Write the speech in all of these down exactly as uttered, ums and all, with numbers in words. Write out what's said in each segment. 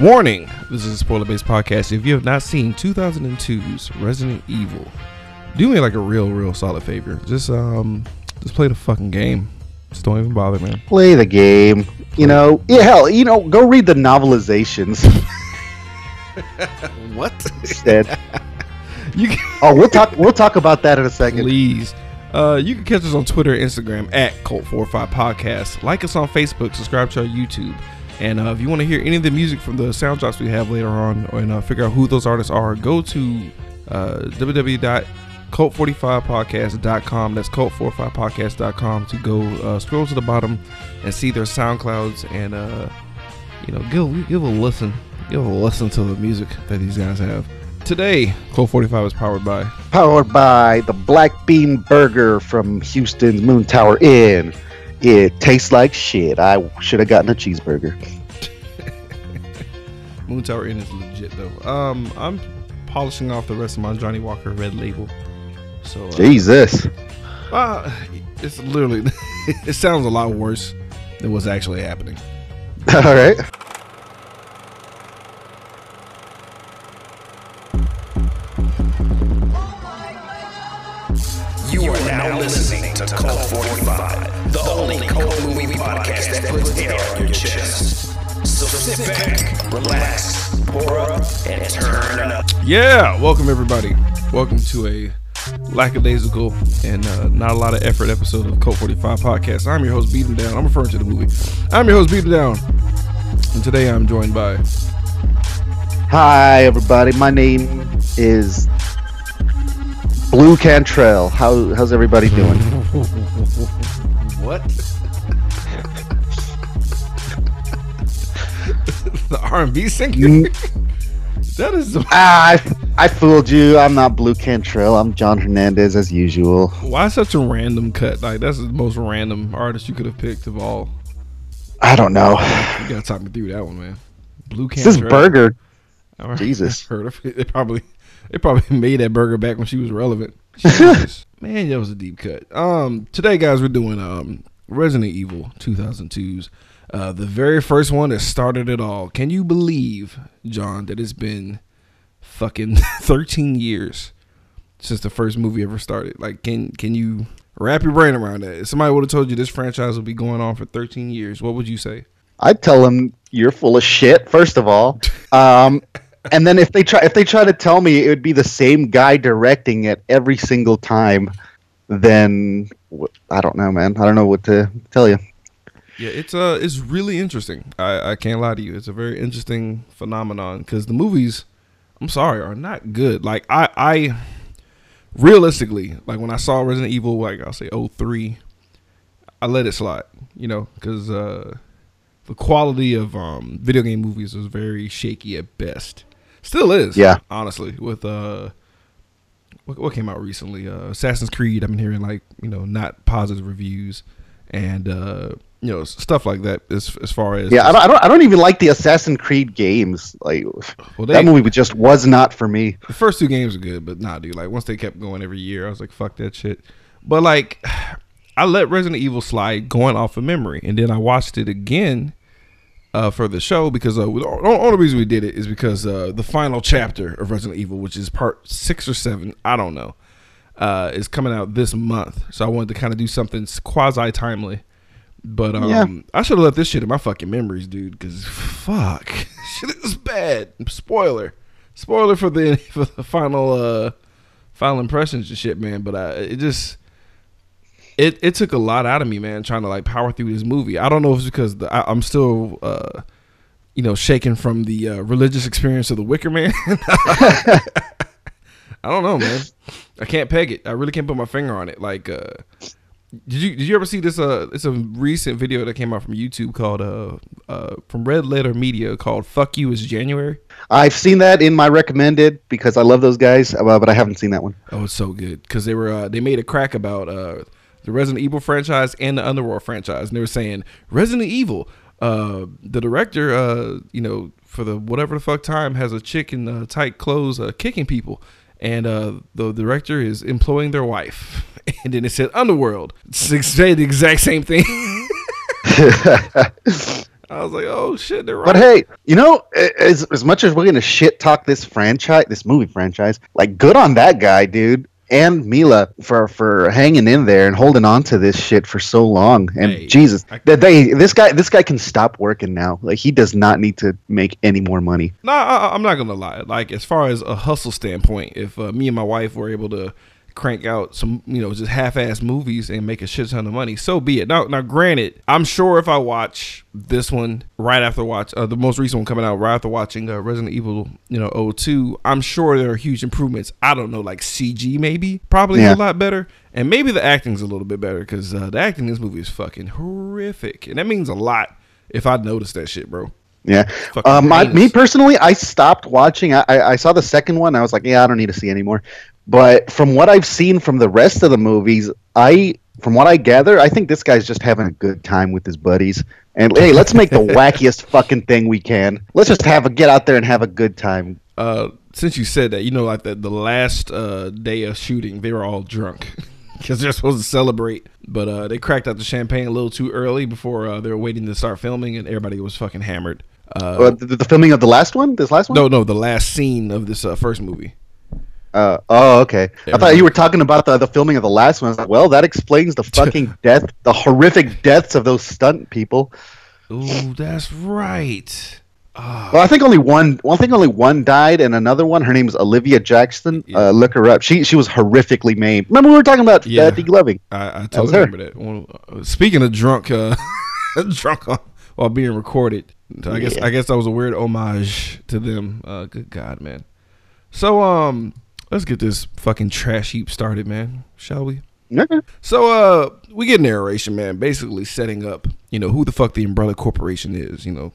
Warning, this is a spoiler-based podcast. If you have not seen two thousand two's Resident Evil, do me like a real, real solid favor. Just um, just play the fucking game. Just don't even bother, man. Play the game. Play. You know, yeah, hell, you know, go read the novelizations. What? Instead. You can oh, we'll talk We'll talk about that in a second. Please. Uh, you can catch us on Twitter and Instagram at Cult forty-five Podcast. Like us on Facebook. Subscribe to our YouTube. And uh, if you want to hear any of the music from the sound drops we have later on, or, and uh, figure out who those artists are, go to uh, w w w dot cult forty-five podcast dot com. That's cult forty-five podcast dot com to go uh, scroll to the bottom and see their SoundClouds, and uh, you know, give give a listen, give a listen to the music that these guys have. Today, Cult forty-five is powered by powered by the Black Bean Burger from Houston's Moon Tower Inn. It tastes like shit. I should have gotten a cheeseburger. Moon Tower Inn is legit though. Um, I'm polishing off the rest of my Johnny Walker Red Label. So uh, Jesus. Uh, it's literally. It sounds a lot worse than what's actually happening. All right. You are now listening to Cult forty-five, the only cult movie podcast that puts air on your chest. So sit back, relax, pour up, and turn up. Yeah, welcome everybody. Welcome to a lackadaisical and uh, not a lot of effort episode of Cult forty-five Podcast. I'm your host, Beaten Down. I'm referring to the movie. I'm your host, Beaten Down. And today I'm joined by... Hi, everybody. My name is... Blue Cantrell. How how's everybody doing? What? The R and B singer? That is. The- ah, I I fooled you. I'm not Blue Cantrell. I'm John Hernandez as usual. Why such a random cut? Like that's the most random artist you could have picked of all. I don't know. You gotta talk me through that one, man. Blue Cantrell. This is Burger. I Jesus. Heard of it. They probably. They probably made that burger back when she was relevant. Man, that was a deep cut. Um, today, guys, we're doing um, Resident Evil two thousand two's. Uh, the very first one that started it all. Can you believe, John, that it's been fucking thirteen years since the first movie ever started? Like, can can you wrap your brain around that? If somebody would have told you this franchise would be going on for thirteen years, what would you say? I'd tell them you're full of shit, first of all. Um... And then if they try if they try to tell me it would be the same guy directing it every single time, then I don't know, man. I don't know what to tell you. Yeah, it's uh, it's really interesting. I, I can't lie to you. It's a very interesting phenomenon because the movies, I'm sorry, are not good. Like I, I realistically, like when I saw Resident Evil, like I'll say oh three, I let it slide, you know, because uh, the quality of um, video game movies was very shaky at best. Still is, yeah. Honestly, with uh, what, what came out recently, uh, Assassin's Creed. I've been hearing like you know not positive reviews, and uh, you know stuff like that. As as far as yeah, I don't, I don't, I don't even like the Assassin's Creed games. Like well, they, that movie just was not for me. The first two games were good, but nah, dude. Like once they kept going every year, I was like, fuck that shit. But like, I let Resident Evil slide going off of memory, and then I watched it again. Uh, for the show, because uh, the only reason we did it is because uh, the final chapter of Resident Evil, which is part six or seven, I don't know, uh, is coming out this month. So I wanted to kind of do something quasi timely, but um, yeah. I should have left this shit in my fucking memories, dude. Because fuck, shit is bad. Spoiler, spoiler for the for the final uh, final impressions and shit, man. But I, it just. It it took a lot out of me, man, trying to like power through this movie. I don't know if it's because the, I, I'm still, uh, you know, shaken from the uh, religious experience of the Wicker Man. I don't know, man. I can't peg it. I really can't put my finger on it. Like, uh, did you did you ever see this? Uh, it's a recent video that came out from YouTube called uh, uh, from Red Letter Media called "Fuck You It's January." I've seen that in my recommended because I love those guys, but I haven't seen that one. Oh, it's so good because they were uh, they made a crack about. Uh, The Resident Evil franchise and the Underworld franchise, and they were saying Resident Evil, uh, the director, uh, you know, for the whatever the fuck time has a chick in uh, tight clothes uh, kicking people, and uh, the director is employing their wife, and then it said Underworld, it's the exact same thing. I was like, oh shit, they're right. But hey, you know, as as much as we're gonna shit talk this franchise, this movie franchise, like, good on that guy, dude, and Milla for for hanging in there and holding on to this shit for so long. And hey, Jesus, that they this guy this guy can stop working now. Like, he does not need to make any more money. No, nah, I'm not gonna lie. Like, as far as a hustle standpoint, if uh, me and my wife were able to crank out some, you know, just half-ass movies and make a shit ton of money, so be it. Now, now, granted, I'm sure if I watch this one right after watch uh, the most recent one coming out right after watching uh, Resident Evil, you know, two, I'm sure there are huge improvements. I don't know, like C G maybe, probably yeah. a lot better, and maybe the acting's a little bit better, because uh, the acting in this movie is fucking horrific, and that means a lot if I notice that shit, bro. Yeah. Um, I, me personally, I stopped watching. I, I, I saw the second one. I was like, yeah, I don't need to see anymore. But from what I've seen from the rest of the movies, I, from what I gather, I think this guy's just having a good time with his buddies. And hey, let's make the wackiest fucking thing we can. Let's just have a get out there and have a good time. Uh, since you said that, you know, like the, the last uh, day of shooting, they were all drunk because they're supposed to celebrate. But uh, they cracked out the champagne a little too early before uh, they were waiting to start filming, and everybody was fucking hammered. Uh, uh, the, the filming of the last one? This last one? No, no, the last scene of this uh, first movie. Uh, oh, okay. There I thought you were talking about the, the filming of the last one. I was like, well, that explains the fucking death, the horrific deaths of those stunt people. Ooh, that's right. Oh. Well, I think only one. Well, I think only one died, and another one. Her name is Olivia Jackson. Yeah. Uh, look her up. She she was horrifically maimed. Remember we were talking about yeah. uh, degloving. I, I totally that remember that. Well, speaking of drunk, uh, drunk on, while being recorded. So I yeah. guess I guess that was a weird homage to them. Uh, good God, man. So um. Let's get this fucking trash heap started, man. Shall we? Okay. So uh, we get an narration, man, basically setting up, you know, who the fuck the Umbrella Corporation is. You know,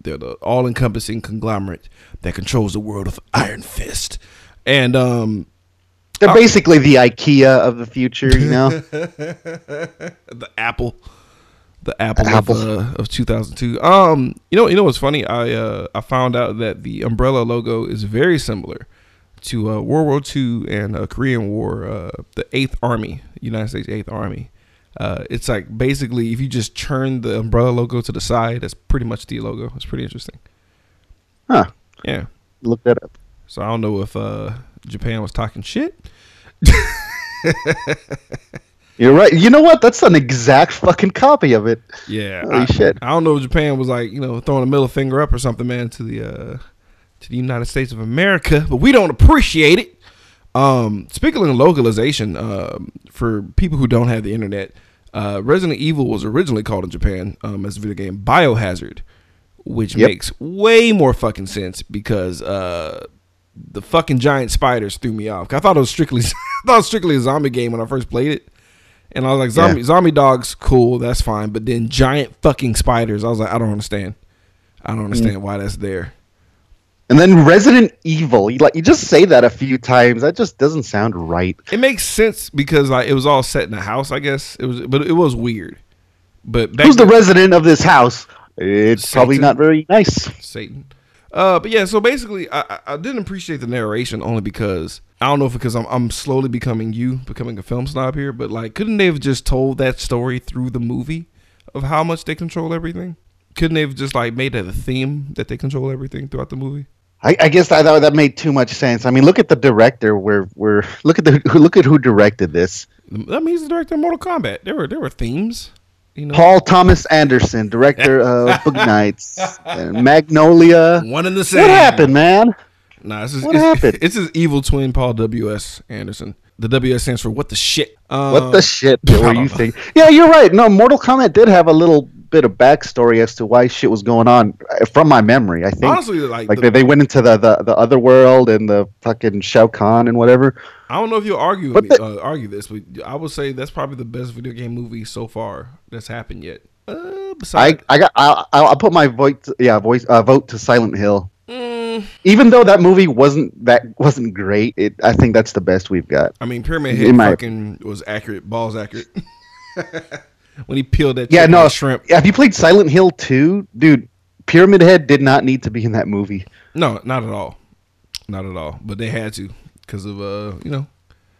they're the all-encompassing conglomerate that controls the world of Iron Fist. And um, they're basically I- the IKEA of the future, you know? The Apple. The Apple, Apple. Of, uh, of two thousand two. Um, you know, you know what's funny? I, uh, I found out that the Umbrella logo is very similar to uh, World War Two and uh, Korean War, uh, the Eighth Army, United States Eighth Army. Uh, it's like basically if you just turn the Umbrella logo to the side, that's pretty much the logo. It's pretty interesting. Huh. Yeah. Look that up. So I don't know if uh, Japan was talking shit. You're right. You know what? That's an exact fucking copy of it. Yeah. Holy I, shit. I don't know if Japan was like, you know, throwing a middle finger up or something, man, to the... Uh, to the United States of America, but we don't appreciate it. Um, speaking of localization, uh, for people who don't have the internet, uh, Resident Evil was originally called in Japan um, as a video game Biohazard, which yep. makes way more fucking sense because uh, the fucking giant spiders threw me off. I thought it was strictly, I thought it was strictly a zombie game when I first played it, and I was like, zombie, yeah. zombie dogs, cool, that's fine. But then giant fucking spiders, I was like, I don't understand. I don't understand mm. why that's there. And then Resident Evil, you like you just say that a few times. That just doesn't sound right. It makes sense because like it was all set in a house, I guess. It was, but it was weird. But who's the resident of this house? It's Satan. Probably not very nice. Satan. Uh, but yeah, so basically, I, I didn't appreciate the narration only because I don't know if because I'm I'm slowly becoming you, becoming a film snob here. But like, couldn't they have just told that story through the movie of how much they control everything? Couldn't they have just like made it a theme that they control everything throughout the movie? I, I guess I thought that made too much sense. I mean, look at the director. Where where look at the look at who directed this. That means the director of Mortal Kombat. There were there were themes. You know? Paul W S. Anderson, director of Book Nights, and Magnolia. One in the same. What happened, man? Nah, this is what it's, happened. It's his evil twin, Paul W S. Anderson. The W S stands for what the shit. Um, what the shit were you thinking? Yeah, you're right. No, Mortal Kombat did have a little bit of backstory as to why shit was going on from my memory. I think honestly, like, like the, they, they went into the, the the other world and the fucking Shao Kahn and whatever. I don't know if you'll argue with me, the, uh, argue this, but I would say that's probably the best video game movie so far that's happened yet. Uh, besides, I I got I I'll put my vote yeah voice uh, vote to Silent Hill. Mm. Even though that movie wasn't that wasn't great, it I think that's the best we've got. I mean, Pyramid Head fucking was accurate, balls accurate. When he peeled that yeah, no, shrimp. Have you played Silent Hill two? Dude, Pyramid Head did not need to be in that movie. No, not at all. Not at all. But they had to because of, uh, you know.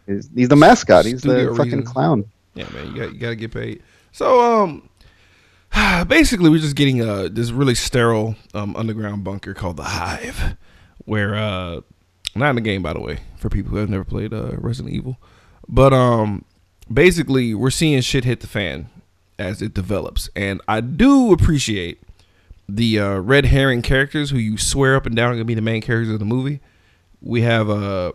He's, he's the mascot. He's the reasons. Fucking clown. Yeah, man. You got, you got to get paid. So, um, basically, we're just getting uh, this really sterile um, underground bunker called the Hive, where uh, not in the game, by the way, for people who have never played uh, Resident Evil. But um, basically, we're seeing shit hit the fan as it develops, and I do appreciate the uh, red herring characters who you swear up and down are gonna be the main characters of the movie. We have uh,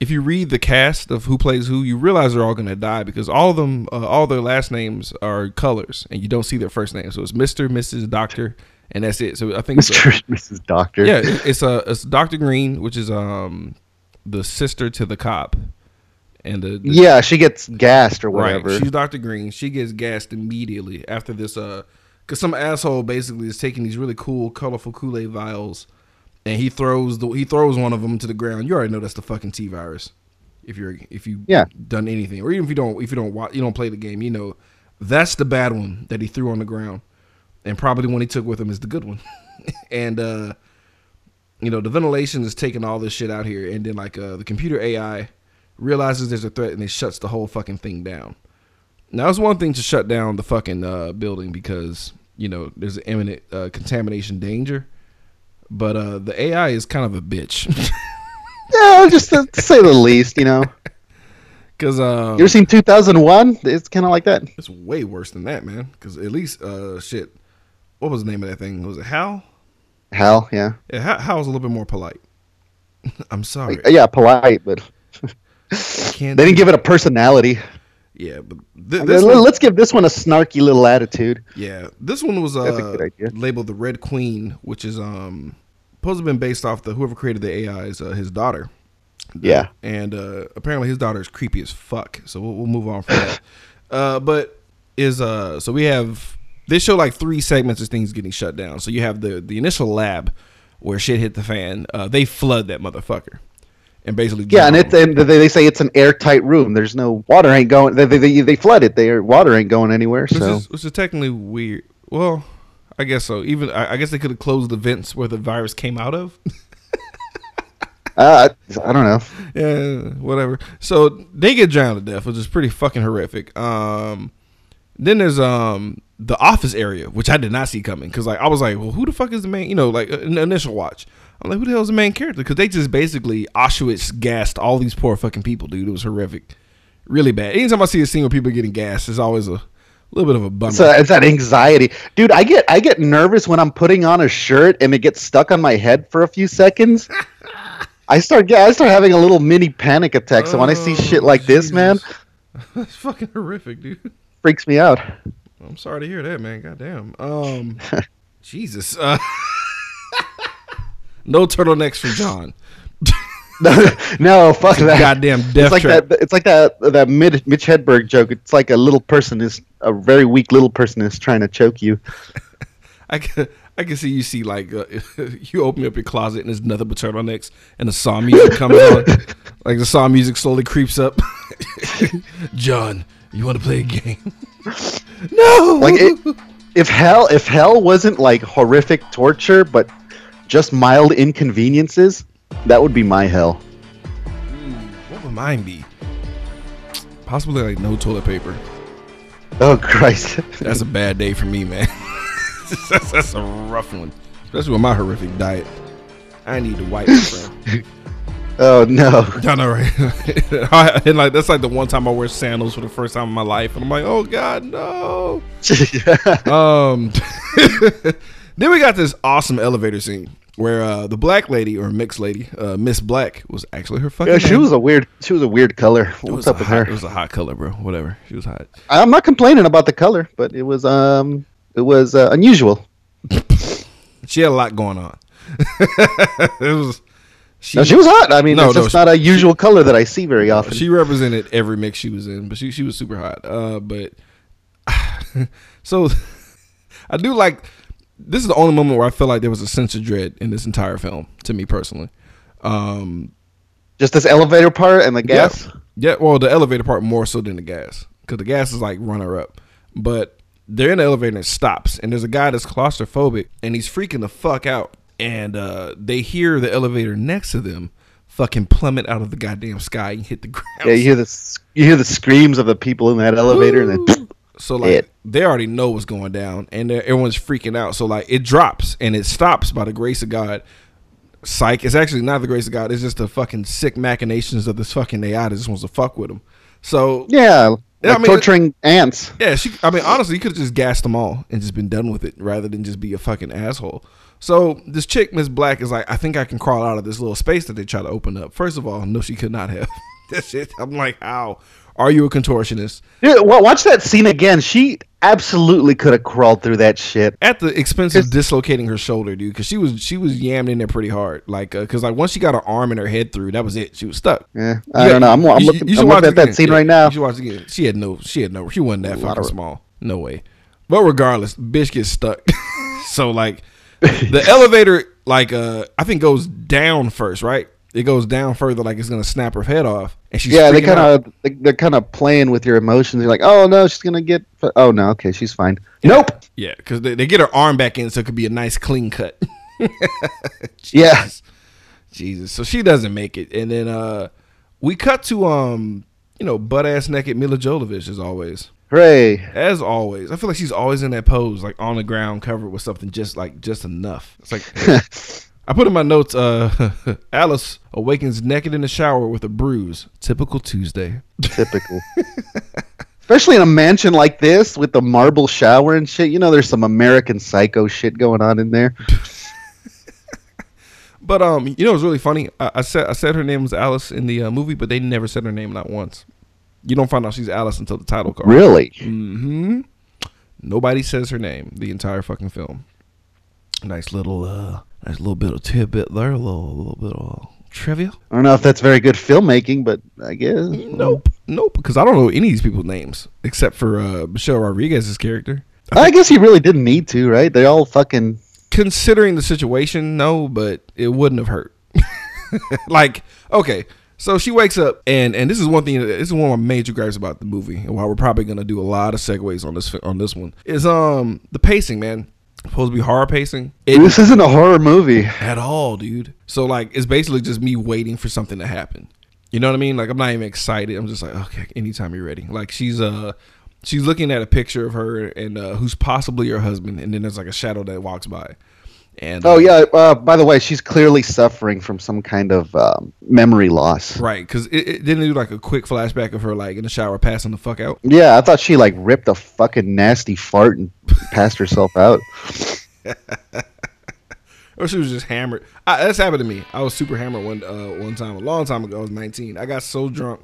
if you read the cast of who plays who, you realize they're all gonna die because all of them, uh, all their last names are colors, and you don't see their first name. So it's Mister, Missus, Doctor, and that's it. So I think Mister and Missus Doctor. Yeah, it's a uh, it's Doctor Green, which is um the sister to the cop. And the, the, yeah, she gets gassed or whatever. Right. She's Doctor Green. She gets gassed immediately after this, uh, because some asshole basically is taking these really cool, colorful Kool-Aid vials, and he throws the he throws one of them to the ground. You already know that's the fucking T virus. If you're if you yeah. done anything, or even if you don't if you don't watch, you don't play the game, you know that's the bad one that he threw on the ground, and probably the one he took with him is the good one. And uh, you know the ventilation is taking all this shit out here, and then like uh, the computer A I realizes there's a threat and it shuts the whole fucking thing down. Now, it's one thing to shut down the fucking uh, building because, you know, there's an imminent uh, contamination danger, but uh, the A I is kind of a bitch. Yeah, just to say the least, you know. Cause, um, you ever seen two thousand one? It's kind of like that. It's way worse than that, man, because at least, uh, shit, what was the name of that thing? Was it Hal? Hal, yeah. Yeah, Hal, Hal's a little bit more polite. I'm sorry. Like, yeah, polite, but... They didn't give it a personality. Yeah, but th this let's one, give this one a snarky little attitude. Yeah, this one was uh, labeled the Red Queen, which is um supposed to have been based off the whoever created the A I is uh, his daughter. Yeah, and uh, apparently his daughter is creepy as fuck. So we'll, we'll move on from that. Uh, but is uh so we have they show like three segments of things getting shut down. So you have the the initial lab where shit hit the fan. Uh, they flood that motherfucker. And basically, yeah, and it's and they, they say it's an airtight room. There's no water ain't going. They they they flood it. Their water ain't going anywhere. Which so is, which is technically weird. Well, I guess so. Even I, I guess they could have closed the vents where the virus came out of. uh, I don't know. Yeah, whatever. So they get drowned to death, which is pretty fucking horrific. Um, then there's um the office area, which I did not see coming because like I was like, well, who the fuck is the main? You know, like an initial watch. I'm like, who the hell is the main character? Because they just basically Auschwitz gassed all these poor fucking people, dude. It was horrific. Really bad. Anytime I see a scene where people are getting gassed, it's always a little bit of a bummer. So it's that anxiety. Dude, I get I get nervous when I'm putting on a shirt and it gets stuck on my head for a few seconds. I start yeah, I start having a little mini panic attack. So oh, when I see shit like Jesus. This, man. That's fucking horrific, dude. Freaks me out. I'm sorry to hear that, man. Goddamn. Um Jesus. Uh No turtlenecks for John. no, no, fuck that. Goddamn death it's like trap. That, it's like that that Mitch Hedberg joke. It's like a little person is a very weak little person is trying to choke you. I can I can see you see like uh, you open up your closet and there's nothing but turtlenecks and the saw music comes on. Like the saw music slowly creeps up. John, you want to play a game? No. Like it, if hell if hell wasn't like horrific torture, but just mild inconveniences, that would be my hell. Ooh, what would mine be? Possibly like no toilet paper. Oh, Christ. That's a bad day for me, man. that's, that's a rough one. Especially with my horrific diet. I need to wipe it, bro. Oh, no. No, no, right. And like, that's like the one time I wear sandals for the first time in my life. And I'm like, oh, God, no. um... Then we got this awesome elevator scene where uh, the black lady or mixed lady, uh, Miss Black, was actually her fucking. Yeah, she name. was a weird. She was a weird color. What's up with hot, her? It was a hot color, bro. Whatever. She was hot. I'm not complaining about the color, but it was um, it was uh, unusual. She had a lot going on. It was. She, no, she was hot. I mean, no, it's no, just she, not a usual she, color that I see very often. She represented every mix she was in, but she she was super hot. Uh, but so I do like. This is the only moment where I feel like there was a sense of dread in this entire film, to me personally. Um, Just this elevator part and the gas? Yeah, yeah, well, the elevator part more so than the gas. Because the gas is like runner-up. But they're in the elevator and it stops. And there's a guy that's claustrophobic, and he's freaking the fuck out. And uh, they hear the elevator next to them fucking plummet out of the goddamn sky and hit the ground. Yeah, you hear the, you hear the screams of the people in that elevator. Ooh. And then... So like it, they already know what's going down, and everyone's freaking out. So like it drops and it stops by the grace of God. Psych. It's actually not the grace of God. It's just the fucking sick machinations of this fucking A I that just wants to fuck with them. So yeah, like I mean, torturing ants. Yeah, she. I mean, honestly, you could have just gassed them all and just been done with it rather than just be a fucking asshole. So this chick, Miss Black, is like, I think I can crawl out of this little space that they try to open up. First of all, no, she could not have. That shit. I'm like, how? Are you a contortionist? Yeah, well, watch that scene again. She absolutely could have crawled through that shit at the expense of dislocating her shoulder, dude. Because she was she was yammed in there pretty hard. Like, because uh, like once she got her arm and her head through, that was it. She was stuck. Yeah, I yeah, don't know. I'm, I'm you, looking. You should I'm watch looking at that scene yeah, right now. You should watch it again. She had no. She had no. She wasn't that fucking small. No way. But regardless, bitch gets stuck. So like, the elevator, like uh, I think goes down first, right? It goes down further, like it's gonna snap her head off, and she's yeah. They kind of they, they're kind of playing with your emotions. They're like, oh no, she's gonna get. Oh no, okay, she's fine. Yeah. Nope. Yeah, because they, they get her arm back in, so it could be a nice clean cut. Jesus. Yeah. Jesus. So she doesn't make it, and then uh, we cut to um, you know, butt ass naked Milla Jovovich as always. Hooray. As always, I feel like she's always in that pose, like on the ground, covered with something, just like just enough. It's like. I put in my notes, uh, Alice awakens naked in the shower with a bruise. Typical Tuesday. Typical. Especially in a mansion like this with the marble shower and shit. You know, there's some American Psycho shit going on in there. But, um, you know, it's really funny. I, I said I said her name was Alice in the uh, movie, but they never said her name, not once. You don't find out she's Alice until the title card. Really? Mm-hmm. Nobody says her name the entire fucking film. Nice little... uh. There's a little bit of tidbit there, a little, a little bit of trivia. I don't know if that's very good filmmaking, but I guess. Nope, nope, because I don't know any of these people's names except for uh, Michelle Rodriguez's character. I, I guess he really didn't need to, right? They all fucking... Considering the situation, no, but it wouldn't have hurt. Like, okay, so she wakes up, and, and this is one thing, this is one of my major gripes about the movie, and why we're probably going to do a lot of segues on this on this one, is um the pacing, man. Supposed to be horror pacing. It, this isn't a horror movie at all, dude. So like, it's basically just me waiting for something to happen. You know what I mean? Like, I'm not even excited. I'm just like, okay, anytime you're ready. Like, she's uh, she's looking at a picture of her and uh, who's possibly her husband, and then there's like a shadow that walks by. And oh uh, yeah, uh, by the way, she's clearly suffering from some kind of um, memory loss. Right, because it, it didn't do like a quick flashback of her like in the shower passing the fuck out. Yeah, I thought she like ripped a fucking nasty fart and passed herself out. Or she was just hammered. I, that's happened to me. I was super hammered one uh, one time, a long time ago. I was nineteen. I got so drunk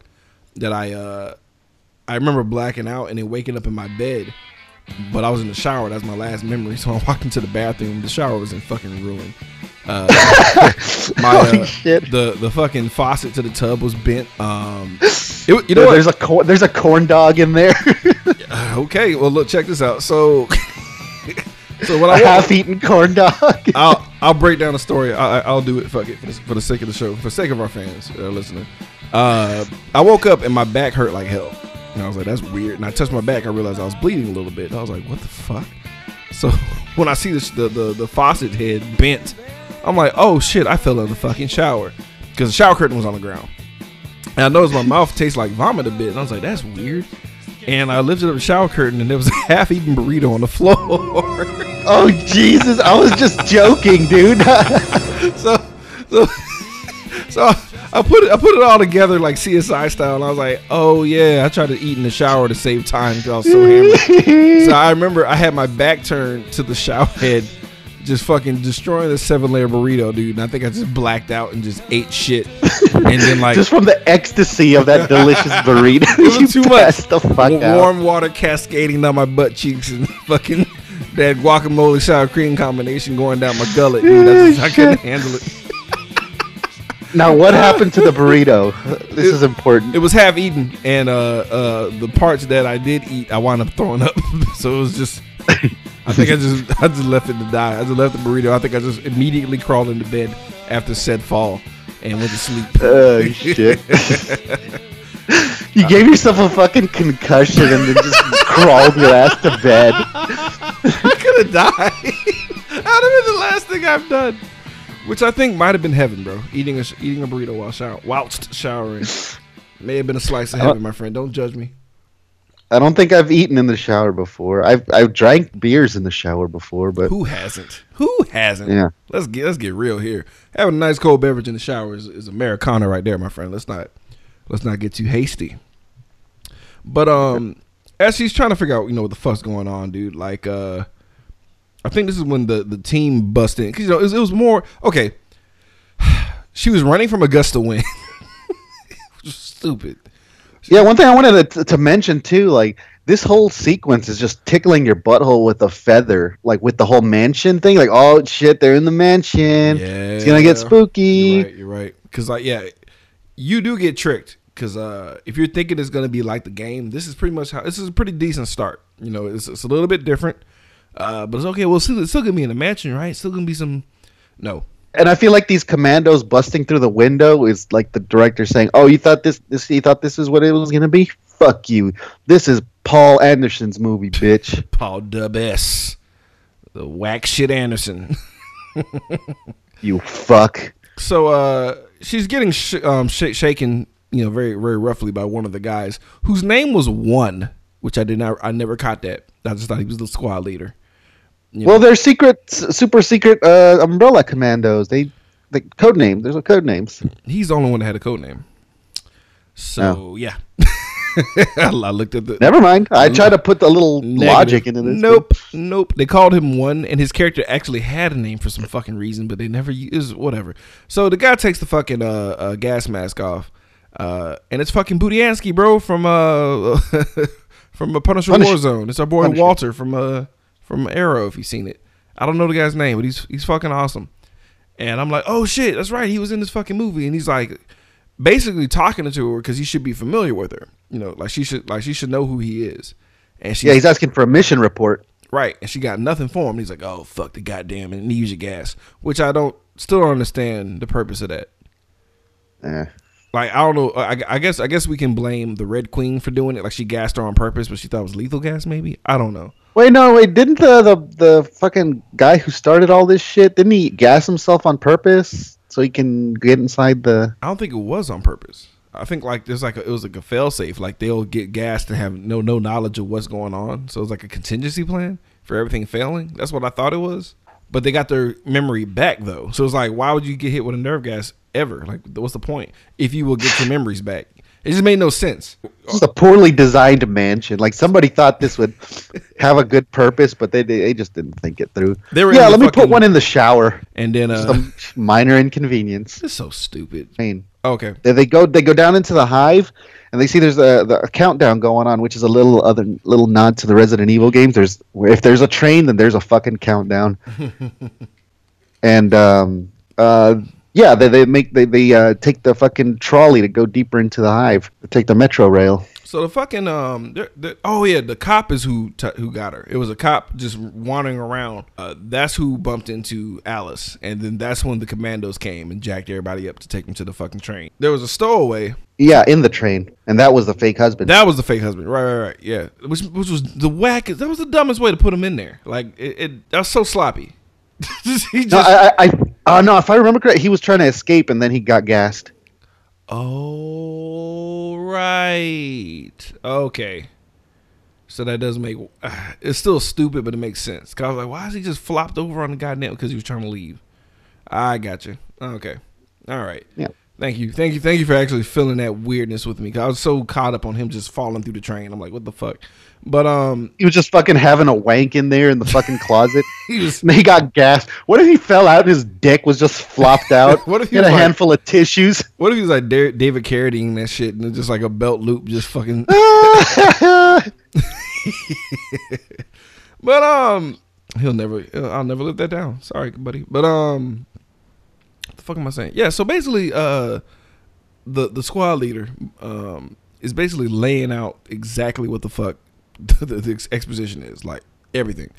that I uh, I remember blacking out and then waking up in my bed. But I was in the shower. That's my last memory. So I walked into the bathroom. The shower was in fucking ruin. Uh, my, uh, Holy shit. The the fucking faucet to the tub was bent. Um, it, you know, there's what? a cor- there's a corn dog in there. uh, okay, well look, check this out. So, so when I a half-eaten corn dog, I'll I'll break down the story. I, I'll do it. Fuck it, for the sake of the show, for the sake of our fans that are listening. Uh, I woke up and my back hurt like hell. And I was like, that's weird. And I touched my back. I realized I was bleeding a little bit. I was like, what the fuck? So when I see this, the, the, the faucet head bent, I'm like, oh, shit, I fell in the fucking shower. Because the shower curtain was on the ground. And I noticed my mouth tastes like vomit a bit. And I was like, that's weird. And I lifted up the shower curtain, and there was a half-eaten burrito on the floor. Oh, Jesus. I was just joking, dude. so, so, so... I put it, I put it all together like C S I style, and I was like, "Oh yeah, I tried to eat in the shower to save time because I was so hammered." So I remember I had my back turned to the shower head, just fucking destroying the seven-layer burrito, dude. And I think I just blacked out and just ate shit, and then like just from the ecstasy of that delicious burrito, it was too much. The fuck out. Warm water cascading down my butt cheeks and fucking that guacamole sour cream combination going down my gullet, dude. That's just, I couldn't handle it. Now, what happened to the burrito? This it, is important. It was half-eaten, and uh, uh, the parts that I did eat, I wound up throwing up. So it was just, I think I just I just left it to die. I just left the burrito. I think I just immediately crawled into bed after said fall and went to sleep. Oh, uh, shit. You gave yourself a fucking concussion and then just crawled your ass to bed. I could have died. That would have been the last thing I've done. Which I think might have been heaven, bro. Eating a eating a burrito while shower, whilst showering, may have been a slice of heaven, my friend. Don't judge me. I don't think I've eaten in the shower before. I've I've drank beers in the shower before, but who hasn't? Who hasn't? Yeah. Let's get let's get real here. Having a nice cold beverage in the shower is, is Americana right there, my friend. Let's not let's not get too hasty. But um, as she's trying to figure out, you know, what the fuck's going on, dude. Like, uh, I think this is when the the team bust in because you know it was, it was more okay. She was running from a gust of wind. Stupid. Yeah, one thing I wanted to, to mention, too, like, this whole sequence is just tickling your butthole with a feather, like, with the whole mansion thing. Like, oh, shit, they're in the mansion. Yeah, it's going to get spooky. You're right. Because, right. like, yeah, you do get tricked. Because uh, if you're thinking it's going to be like the game, this is pretty much how – this is a pretty decent start. You know, it's, it's a little bit different. Uh, but it's okay. Well, it's still, still going to be in the mansion, right? It's still going to be some – no. And I feel like these commandos busting through the window is like the director saying, "Oh, you thought this, this, you thought this is what it was gonna be? Fuck you! This is Paul Anderson's movie, bitch." Paul W S the whack shit Anderson. You fuck. So, uh, she's getting sh- um, sh- shaken, you know, very, very roughly by one of the guys whose name was One, which I did not, I never caught that. I just thought he was the squad leader. You well, know. They're secret, super secret uh, umbrella commandos. They, they code name. There's no code names. He's the only one that had a code name. So oh. yeah, I looked at the. Never mind. I tried to put the little negative. Logic into this. Nope, thing. nope. They called him One, and his character actually had a name for some fucking reason, but they never used whatever. So the guy takes the fucking uh, uh, gas mask off, uh, and it's fucking Budiansky, bro, from uh from a Punisher Punish- Warzone. It's our boy Punisher. Walter from uh. From Arrow, if you've seen it. I don't know the guy's name, but he's he's fucking awesome. And I'm like, oh shit, that's right. He was in this fucking movie, and he's like, basically talking to her because he should be familiar with her. You know, like she should like she should know who he is. And she yeah, he's asking for a mission report, right? And she got nothing for him. He's like, oh fuck the goddamn and use your gas, which I don't still don't understand the purpose of that. Yeah. Like I don't know. I, I guess I guess we can blame the Red Queen for doing it. Like she gassed her on purpose, but she thought it was lethal gas. Maybe I don't know. Wait, no, wait, didn't the, the, the fucking guy who started all this shit, didn't he gas himself on purpose so he can get inside the... I don't think it was on purpose. I think like there's like a, it was like a fail-safe. Like they'll get gassed and have no no knowledge of what's going on. So it's like a contingency plan for everything failing. That's what I thought it was. But they got their memory back, though. So it's like, why would you get hit with a nerve gas ever? Like, what's the point if you will get your memories back? It just made no sense. It's a poorly designed mansion. Like somebody thought this would have a good purpose, but they they just didn't think it through. They were yeah, let me put one in the shower, and then uh, some minor inconvenience. It's so stupid. I mean, okay, they, they go they go down into the hive, and they see there's a the countdown going on, which is a little other little nod to the Resident Evil games. There's if there's a train, then there's a fucking countdown, and um uh. Yeah, they they make they they uh, take the fucking trolley to go deeper into the hive. They take the metro rail. So the fucking um, they're, they're, oh yeah, the cop is who t- who got her. It was a cop just wandering around. Uh, that's who bumped into Alice, and then that's when the commandos came and jacked everybody up to take them to the fucking train. There was a stowaway. Yeah, in the train, and that was the fake husband. That was the fake husband. Right, right, right. Yeah, which which was the wackest. That was the dumbest way to put him in there. Like it, it that was so sloppy. just, he just, no, I. I, I Uh, no, if I remember correctly, he was trying to escape and then he got gassed. Oh, right. Okay. So that does make... Uh, it's still stupid, but it makes sense. Because I was like, why is he just flopped over on the goddamn... Because he was trying to leave. I got you. Okay. All right. Yeah. Thank you. Thank you. Thank you for actually filling that weirdness with me. Because I was so caught up on him just falling through the train. I'm like, what the fuck? But um, he was just fucking having a wank in there in the fucking closet. he, was, he got gassed. What if he fell out and his dick was just flopped out? What if he had a like, handful of tissues? What if he was like David Carradine that shit and just like a belt loop just fucking. but um, he'll never. I'll never live that down. Sorry, buddy. But um, what the fuck am I saying? Yeah. So basically, uh, the the squad leader um is basically laying out exactly what the fuck. The, the, the exposition is like everything.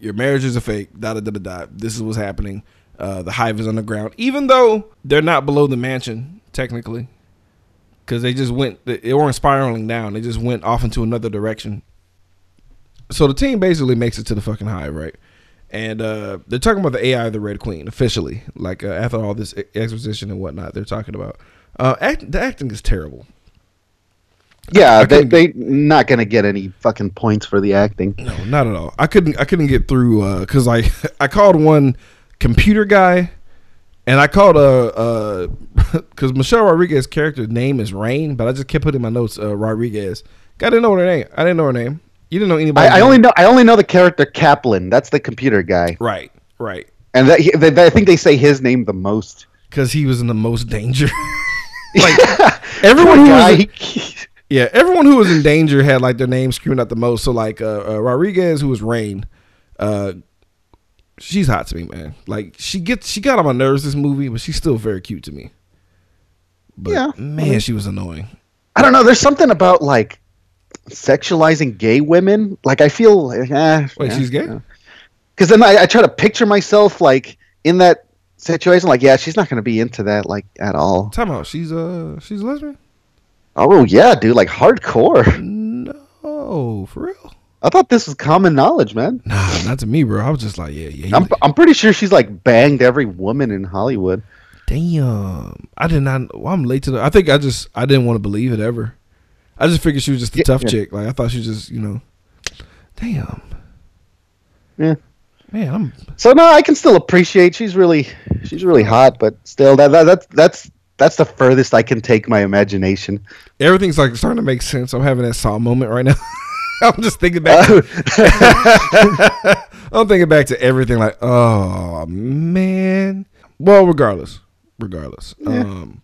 Your marriage is a fake. Da da da da da. This is what's happening. Uh, the hive is underground, even though they're not below the mansion technically, because they just went. They weren't spiraling down. They just went off into another direction. So the team basically makes it to the fucking hive, right? And uh, they're talking about the A I of the Red Queen officially. Like uh, after all this exposition and whatnot, they're talking about uh, act, the acting is terrible. Yeah, I, I they they not gonna get any fucking points for the acting. No, not at all. I couldn't I couldn't get through uh, because I I called one computer guy, and I called a uh, because uh, Michelle Rodriguez's character's name is Rain, but I just kept putting in my notes uh, Rodriguez. I didn't know her name. I didn't know her name. You didn't know anybody. I, I only know I only know the character Kaplan. That's the computer guy. Right, right. And that, that, I think they say his name the most because he was in the most danger. Like everyone who was in, yeah, everyone who was in danger had like their name screaming out the most. So like uh, uh, Rodriguez, who was Rain, uh, she's hot to me, man. Like she gets she got on my nerves this movie, but she's still very cute to me. But yeah, man, I mean, she was annoying. I don't know. There's something about like sexualizing gay women. Like I feel. Eh, Wait, yeah, she's gay? Because yeah. then I, I try to picture myself like in that situation, like, yeah, she's not going to be into that, like, at all. Time out, she's uh, she's lesbian. Oh yeah, dude, like hardcore. No, for real. I thought this was common knowledge, man. Nah, not to me, bro. I was just like, yeah, yeah. I'm like, I'm pretty sure she's like banged every woman in Hollywood. Damn, I did not. Well, I'm late to the. I think I just I didn't want to believe it ever. I just figured she was just a yeah, tough yeah. chick. Like I thought she was just, you know. Damn. Yeah. Man, I'm... So no, I can still appreciate. She's really, she's really hot, but still, that, that that's that's that's the furthest I can take my imagination. Everything's like starting to make sense. I'm having that Saw moment right now. I'm just thinking back. Uh, to... I'm thinking back to everything. Like, oh man. Well, regardless, regardless. Yeah. Um,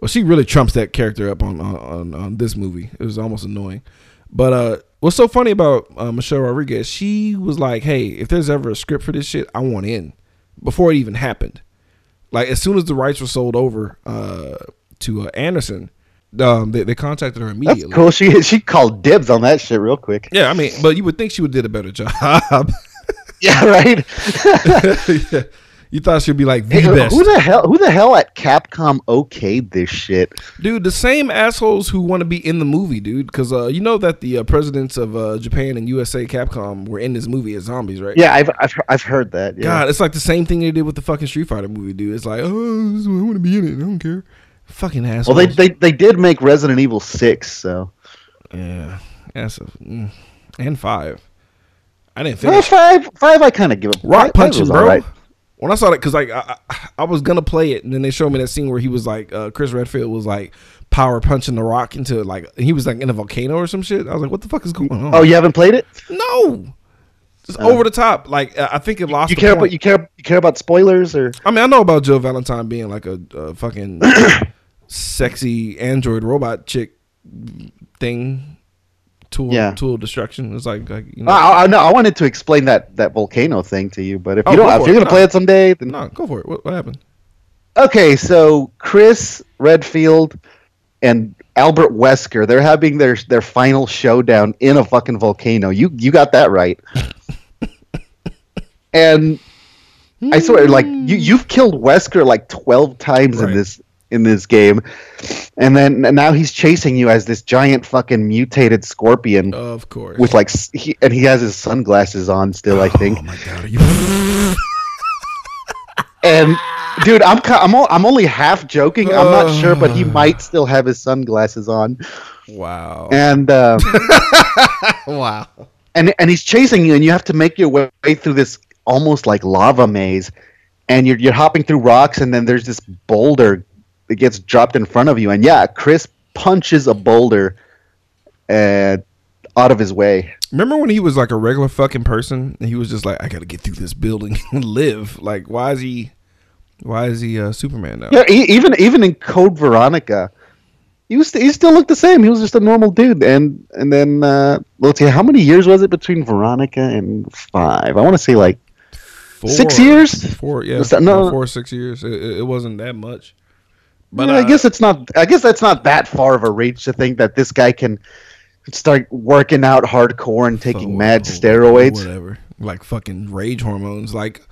well, she really trumps that character up on on on this movie. It was almost annoying, but uh. What's so funny about uh, Michelle Rodriguez, she was like, hey, if there's ever a script for this shit, I want in before it even happened. Like, as soon as the rights were sold over uh, to uh, Anderson, um, they, they contacted her immediately. That's cool. She she called dibs on that shit real quick. Yeah, I mean, but you would think she would have did a better job. Yeah, right? Yeah. You thought she'd be like the hey, best. Who the hell? Who the hell at Capcom okayed this shit, dude? The same assholes who want to be in the movie, dude. Because uh, you know that the uh, presidents of uh, Japan and U S A Capcom were in this movie as zombies, right? Yeah, I've I've, I've heard that. Yeah. God, it's like the same thing they did with the fucking Street Fighter movie, dude. It's like, oh, I want to be in it. I don't care. Fucking assholes. Well, they they they did make Resident Evil six, so yeah, that's a, mm. and five. I didn't finish well, five. Five, I kind of give up. Rock punching, bro. Right. When I saw that, because like I, I was gonna play it, and then they showed me that scene where he was like, uh, Chris Redfield was like power punching the rock into like he was like in a volcano or some shit. I was like, what the fuck is going on? Oh, you haven't played it? No, just uh, over the top. Like I think it lost. You care about you care you care about spoilers or? I mean, I know about Jill Valentine being like a, a fucking sexy android robot chick thing. Tool, yeah. tool destruction. It's like, like you know. I, I, no, I wanted to explain that, that volcano thing to you, but if you oh, don't, go if you're it. gonna no. play it someday, then no, go for it. What, what happened? Okay, so Chris Redfield and Albert Wesker, they're having their their final showdown in a fucking volcano. You you got that right. And I swear, like you you've killed Wesker like twelve times right. in this. in this game, and then and now he's chasing you as this giant fucking mutated scorpion, of course, with like he, and he has his sunglasses on still. oh, I think oh my god, are you... And dude, I'm I'm I'm only half joking. I'm not uh... sure, but he might still have his sunglasses on. Wow. And uh, wow. And and he's chasing you, and you have to make your way through this almost like lava maze, and you're you're hopping through rocks, and then there's this boulder it gets dropped in front of you, and yeah, Chris punches a boulder uh, out of his way. Remember when he was like a regular fucking person, and he was just like, "I gotta get through this building and live." Like, why is he? Why is he uh, Superman now? Yeah, he, even even in Code Veronica, he was st- he still looked the same. He was just a normal dude, and and then uh, let's see, how many years was it between Veronica and five? I want to say like four, six years. Four, yeah, that, no, four or six years. It, it wasn't that much. But yeah, uh, I guess it's not. I guess that's not that far of a reach to think that this guy can start working out hardcore and taking oh, mad steroids, whatever, like fucking rage hormones. Like,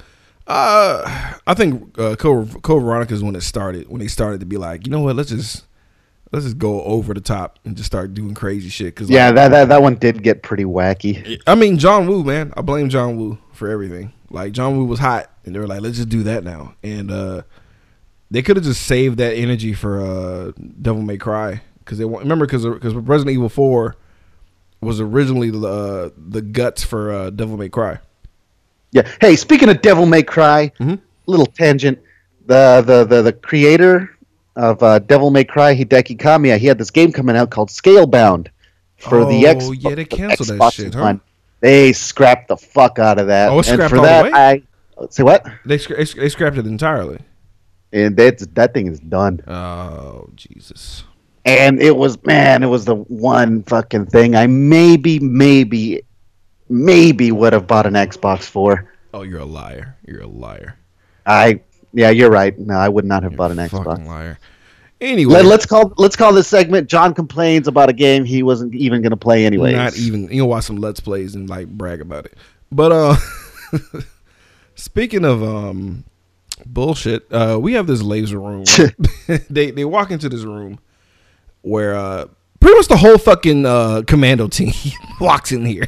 uh, I think uh, Code Veronica is when it started. When they started to be like, you know what? Let's just let's just go over the top and just start doing crazy shit. Cause like, yeah, that, that that one did get pretty wacky. I mean, John Woo, man. I blame John Woo for everything. Like John Woo was hot, and they were like, let's just do that now, and. uh They could have just saved that energy for uh, Devil May Cry, because they want, remember because because Resident Evil four was originally the uh, the guts for uh, Devil May Cry. Yeah. Hey, speaking of Devil May Cry, mm-hmm. little tangent. The the the, the creator of uh, Devil May Cry, Hideki Kamiya, he had this game coming out called Scalebound for oh, the Xbox. Oh yeah, they canceled the that shit. Huh? They scrapped the fuck out of that. Oh, it scrapped and for all that, the way? I say what? They they scrapped it entirely. And that's that thing is done. Oh Jesus! And it was man, it was the one fucking thing I maybe, maybe, maybe would have bought an Xbox for. Oh, you're a liar! You're a liar! I yeah, you're right. No, I would not have you're bought an a Xbox. Fucking liar. Anyway, Let, let's call let's call this segment "John Complains About a Game He Wasn't Even Gonna Play Anyways." Not even. You know, watch some Let's Plays and like brag about it. But uh, speaking of um. bullshit. Uh, we have this laser room. they they walk into this room where uh, pretty much the whole fucking uh, commando team walks in here.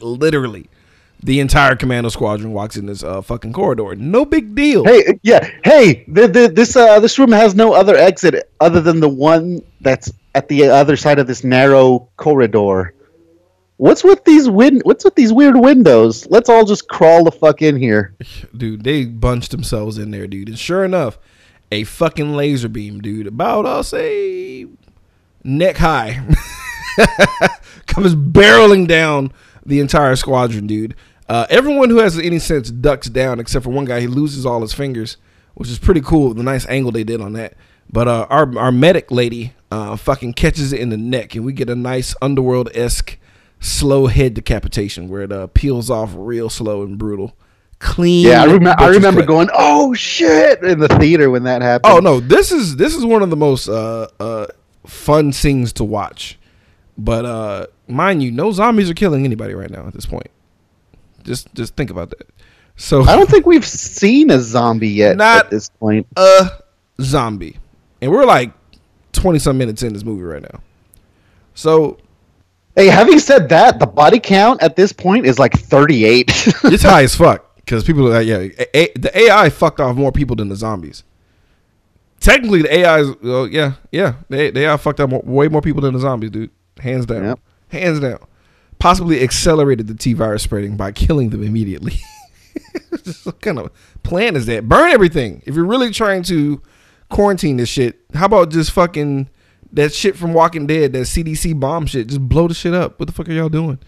Literally, the entire commando squadron walks in this uh, fucking corridor. No big deal. Hey, yeah. Hey, the, the, this uh, this room has no other exit other than the one that's at the other side of this narrow corridor. What's with these win? What's with these weird windows? Let's all just crawl the fuck in here, dude. They bunched themselves in there, dude. And sure enough, a fucking laser beam, dude, about I'll say neck high, comes barreling down the entire squadron, dude. Uh, everyone who has any sense ducks down, except for one guy. He loses all his fingers, which is pretty cool. The nice angle they did on that. But uh, our our medic lady uh, fucking catches it in the neck, and we get a nice Underworld-esque slow head decapitation where it uh, peels off real slow and brutal. Clean. Yeah, I, rem- I remember cut. going, oh shit, in the theater when that happened. Oh no, this is this is one of the most uh, uh, fun scenes to watch. But uh, mind you, no zombies are killing anybody right now at this point. Just just think about that. So I don't think we've seen a zombie yet not at this point. A zombie. And we're like twenty-some minutes in this movie right now. So hey, having said that, the body count at this point is like thirty-eight. It's high as fuck because people are like, yeah, a- a- the A I fucked off more people than the zombies. Technically, the A I is, well, yeah, yeah, they they are fucked up more, way more people than the zombies, dude. Hands down, yep. hands down. Possibly accelerated the T virus spreading by killing them immediately. What kind of plan is that? Burn everything. If you're really trying to quarantine this shit, how about just fucking that shit from Walking Dead, that C D C bomb shit, just blow the shit up. What the fuck are y'all doing?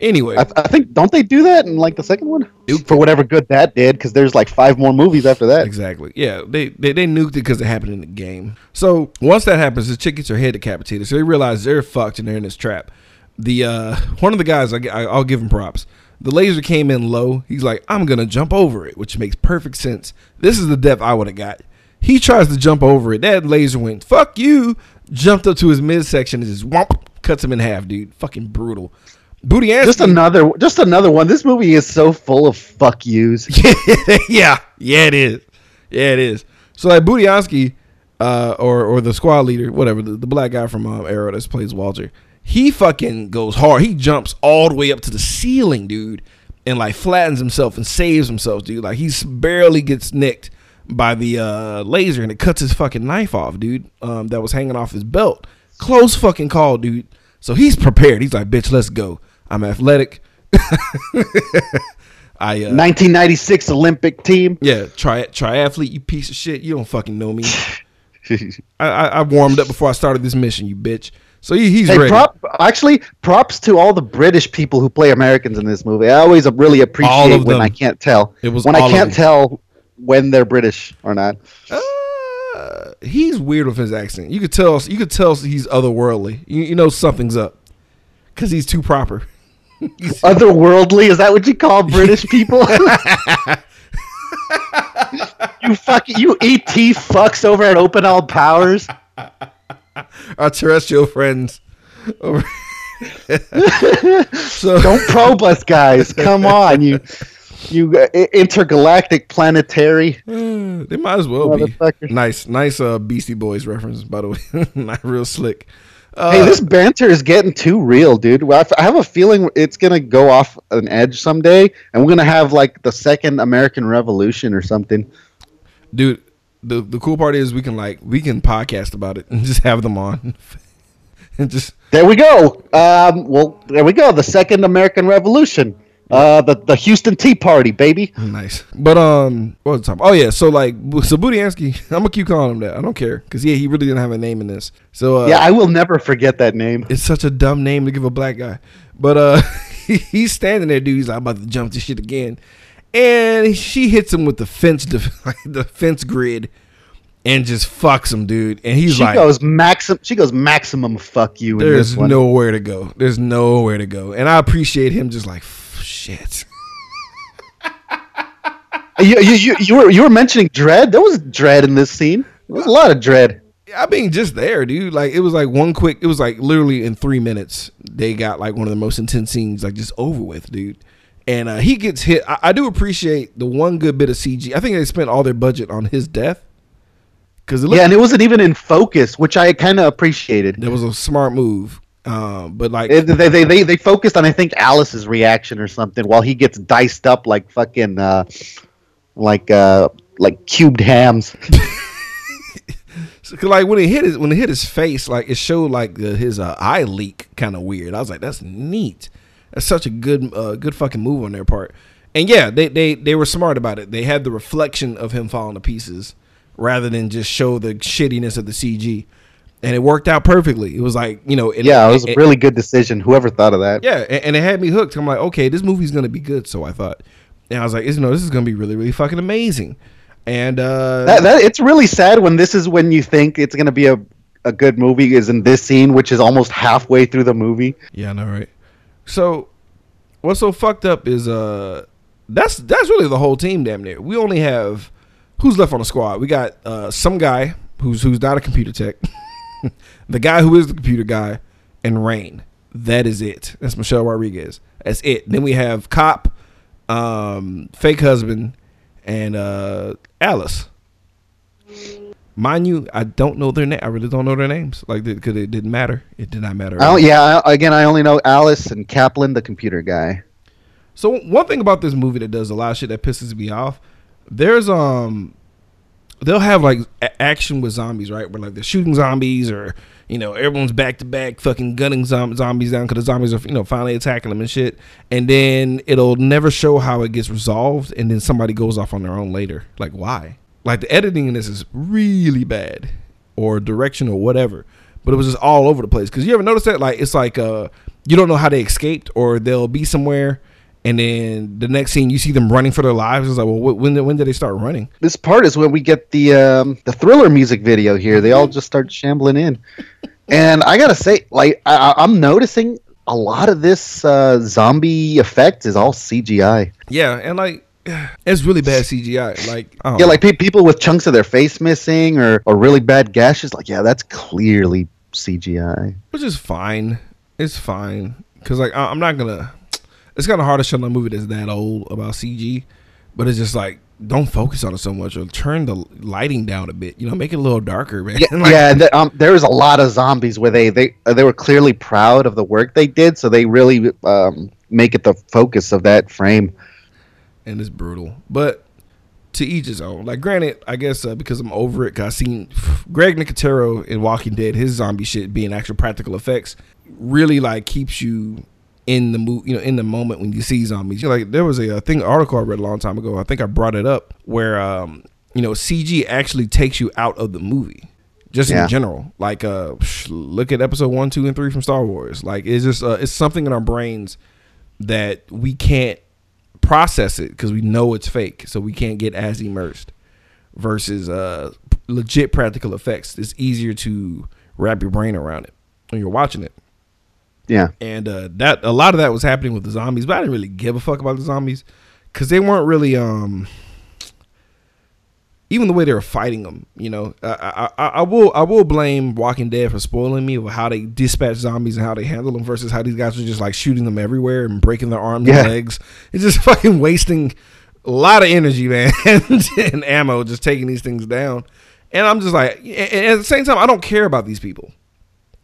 Anyway. I, th- I think, don't they do that in like the second one? Nuked For whatever good that did, because there's like five more movies after that. Exactly. Yeah, they they, they nuked it because it happened in the game. So once that happens, the chick gets her head decapitated. So they realize they're fucked and they're in this trap. The uh, one of the guys, I, I, I'll give him props. The laser came in low. He's like, I'm going to jump over it, which makes perfect sense. This is the depth I would have got. He tries to jump over it. That laser went, fuck you. Jumped up to his midsection and just whomp, cuts him in half, dude. Fucking brutal. Booty ass. Just another, just another one. This movie is so full of fuck yous. yeah, yeah, it is. Yeah, it is. So like Budiansky, uh, or or the squad leader, whatever, the, the black guy from um, Arrow that plays Walter, he fucking goes hard. He jumps all the way up to the ceiling, dude, and like flattens himself and saves himself, dude. Like he barely gets nicked by the uh, laser, and it cuts his fucking knife off, dude, um, that was hanging off his belt. Close fucking call, dude. So he's prepared. He's like, bitch, let's go. I'm athletic. I uh, nineteen ninety-six Olympic team. Yeah, tri- triathlete, you piece of shit. You don't fucking know me. I-, I-, I warmed up before I started this mission, you bitch. So he- he's hey, ready. Prop- actually, props to all the British people who play Americans in this movie. I always really appreciate when them. I can't tell. It was when I can't tell when they're British or not. Uh, he's weird with his accent. You could tell. You could tell he's otherworldly. You, you know something's up because he's too proper. He's otherworldly? Is that what you call British people? you fucking you E T fucks over at Open All Powers. Our terrestrial friends. Over- so don't probe us, guys. Come on, you. You uh, intergalactic planetary. Uh, they might as well be. Nice, nice uh, Beastie Boys reference, by the way. Not real slick. Uh, hey, this banter is getting too real, dude. Well, I, f- I have a feeling it's going to go off an edge someday, and we're going to have like the second American Revolution or something. Dude, the the cool part is we can like we can podcast about it and just have them on. And just there we go. Um, well, there we go. The Second American Revolution. Uh, the the Houston Tea Party, baby. Nice. But um, what was the time? Oh yeah. So like, so Budiansky, I'm gonna keep calling him that. I don't care, because yeah, he really didn't have a name in this. So uh, yeah, I will never forget that name. It's such a dumb name to give a black guy. But uh, he's standing there, dude. He's like, I'm about to jump this shit again, and she hits him with the fence, like the fence grid, and just fucks him, dude. And he's she like, goes maxim. She goes maximum. Fuck you. In there's this one. nowhere to go. There's nowhere to go. And I appreciate him just like. Shit. you, you, you, were, you were mentioning dread. There was dread in this scene. There was a lot of dread. I mean, just there, dude. Like, it was like one quick, it was like literally in three minutes, they got like one of the most intense scenes, like just over with, dude. And uh, he gets hit. I, I do appreciate the one good bit of C G. I think they spent all their budget on his death. Cause it looked, yeah, and it wasn't even in focus, which I kind of appreciated. That was a smart move. Um, but like it, they, they they they focused on I think Alice's reaction or something while he gets diced up like fucking uh, like uh, like cubed hams. So, like when it hit his when it hit his face, like it showed like the, his uh, eye leak, kind of weird. I was like, that's neat. That's such a good uh, good fucking move on their part. And yeah, they they they were smart about it. They had the reflection of him falling to pieces rather than just show the shittiness of the C G. And it worked out perfectly. It was like, you know. It, yeah, it was a really it, good decision. Whoever thought of that. Yeah, and, and it had me hooked. I'm like, okay, this movie's going to be good, so I thought. And I was like, you know, this is going to be really, really fucking amazing. And uh, that, that, it's really sad when this is when you think it's going to be a, a good movie is in this scene, which is almost halfway through the movie. Yeah, I know, right? So what's so fucked up is uh, that's, that's really the whole team damn near. We only have, who's left on the squad? We got uh, some guy who's who's not a computer tech. The guy who is the computer guy, and Rain. That is it. That's Michelle Rodriguez. That's it. Then we have Cop, um, Fake Husband, and uh, Alice. Mind you, I don't know their name. I really don't know their names. Like, because it didn't matter. It did not matter. Oh yeah. Again, I only know Alice and Kaplan, the computer guy. So one thing about this movie that does a lot of shit that pisses me off, there's um. they'll have like action with zombies, right? Where like they're shooting zombies, or you know, everyone's back to back, fucking gunning zomb- zombies down because the zombies are you know finally attacking them and shit. And then it'll never show how it gets resolved, and then somebody goes off on their own later. Like why? Like the editing in this is really bad, or direction, or whatever. But it was just all over the place. Because you ever notice that? Like it's like uh, you don't know how they escaped, or they'll be somewhere. And then the next scene, you see them running for their lives. It's like, well, when did, when did they start running? This part is when we get the um, the Thriller music video here. They all just start shambling in. And I got to say, like, I, I'm noticing a lot of this uh, zombie effect is all C G I. Yeah, and, like, it's really bad C G I. Like, oh. Yeah, like pe- people with chunks of their face missing or, or really bad gashes. Like, yeah, that's clearly C G I. Which is fine. It's fine. Because, like, I- I'm not going to... It's kind of hard to show a movie that's that old about C G, but it's just like, don't focus on it so much or turn the lighting down a bit. You know, make it a little darker, man. Yeah, like, yeah th- um, there was a lot of zombies where they, they, they were clearly proud of the work they did, so they really um, make it the focus of that frame. And it's brutal. But to each his own. Like, granted, I guess uh, because I'm over it, 'cause I've seen Greg Nicotero in Walking Dead, his zombie shit being actual practical effects, really, like, keeps you... in the mo- you know, in the moment when you see zombies. You're like, there was a, a thing article I read a long time ago. I think I brought it up where um, you know, C G actually takes you out of the movie, just yeah. in general. Like uh, look at episode one, two, and three from Star Wars. Like it's just uh, it's something in our brains that we can't process it because we know it's fake, so we can't get as immersed. Versus uh, legit practical effects, it's easier to wrap your brain around it when you're watching it. Yeah, and uh, that a lot of that was happening with the zombies, but I didn't really give a fuck about the zombies because they weren't really um, even the way they were fighting them. You know, I, I I will I will blame Walking Dead for spoiling me with how they dispatch zombies and how they handle them versus how these guys were just like shooting them everywhere and breaking their arms yeah. and legs. It's just fucking wasting a lot of energy, man, and ammo just taking these things down. And I'm just like, and at the same time, I don't care about these people.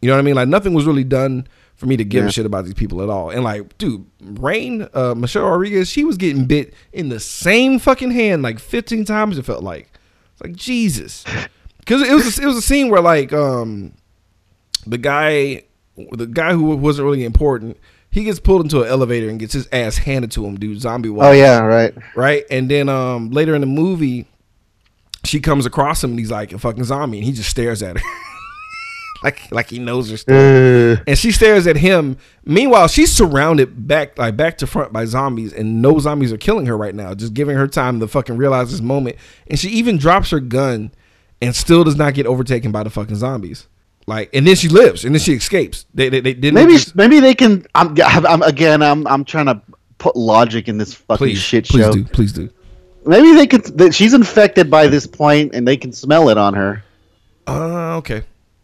You know what I mean? Like nothing was really done for me to give yeah. a shit about these people at all. And like, dude, Rain, uh, Michelle Rodriguez, she was getting bit in the same fucking hand like fifteen times. It felt like, it's like Jesus, because it was a, it was a scene where like um, the guy the guy who wasn't really important, he gets pulled into an elevator and gets his ass handed to him, dude, zombie-wise. Oh, yeah, right. Right? And then um, later in the movie, she comes across him, and he's like a fucking zombie, and he just stares at her. Like, like he knows her stuff. Uh, and she stares at him. Meanwhile, she's surrounded back, like back to front by zombies, and no zombies are killing her right now, just giving her time to fucking realize this moment. And she even drops her gun and still does not get overtaken by the fucking zombies. Like, and then she lives, and then she escapes. They, they, they didn't. Maybe, just, maybe they can. I'm, I'm again. I'm, I'm trying to put logic in this fucking please, shit please show. Please do, please do. Maybe they could. That she's infected by this point, and they can smell it on her. Uh, okay.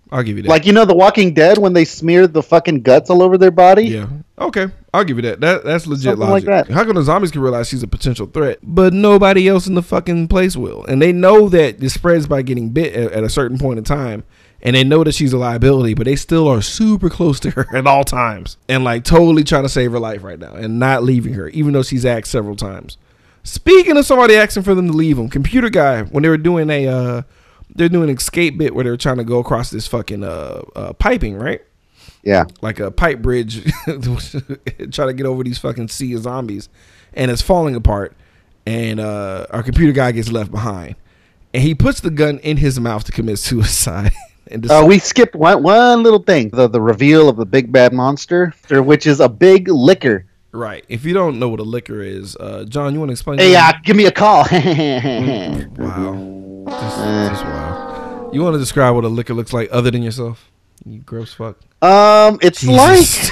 I'll give you that. Like, you know, The Walking Dead, when they smeared the fucking guts all over their body? Yeah. Okay. I'll give you that. that that's legit Something logic. Like that. How come the zombies can realize she's a potential threat, but nobody else in the fucking place will? And they know that it spreads by getting bit at, at a certain point in time, and they know that she's a liability, but they still are super close to her at all times and, like, totally trying to save her life right now and not leaving her, even though she's asked several times. Speaking of somebody asking for them to leave them, Computer Guy, when they were doing a... uh they're doing an escape bit where they're trying to go across this fucking uh, uh, piping, right? Yeah. Like a pipe bridge, trying to get over these fucking sea of zombies. And it's falling apart. And uh, our computer guy gets left behind. And he puts the gun in his mouth to commit suicide. And uh, we skipped one, one little thing. The, the reveal of the big bad monster, which is a big licker. Right. If you don't know what a licker is, uh, John, you want to explain? Hey, uh, give me a call. Wow. Just, just wow. You want to describe what a liquor looks like other than yourself? You gross fuck. Um, it's Jesus. like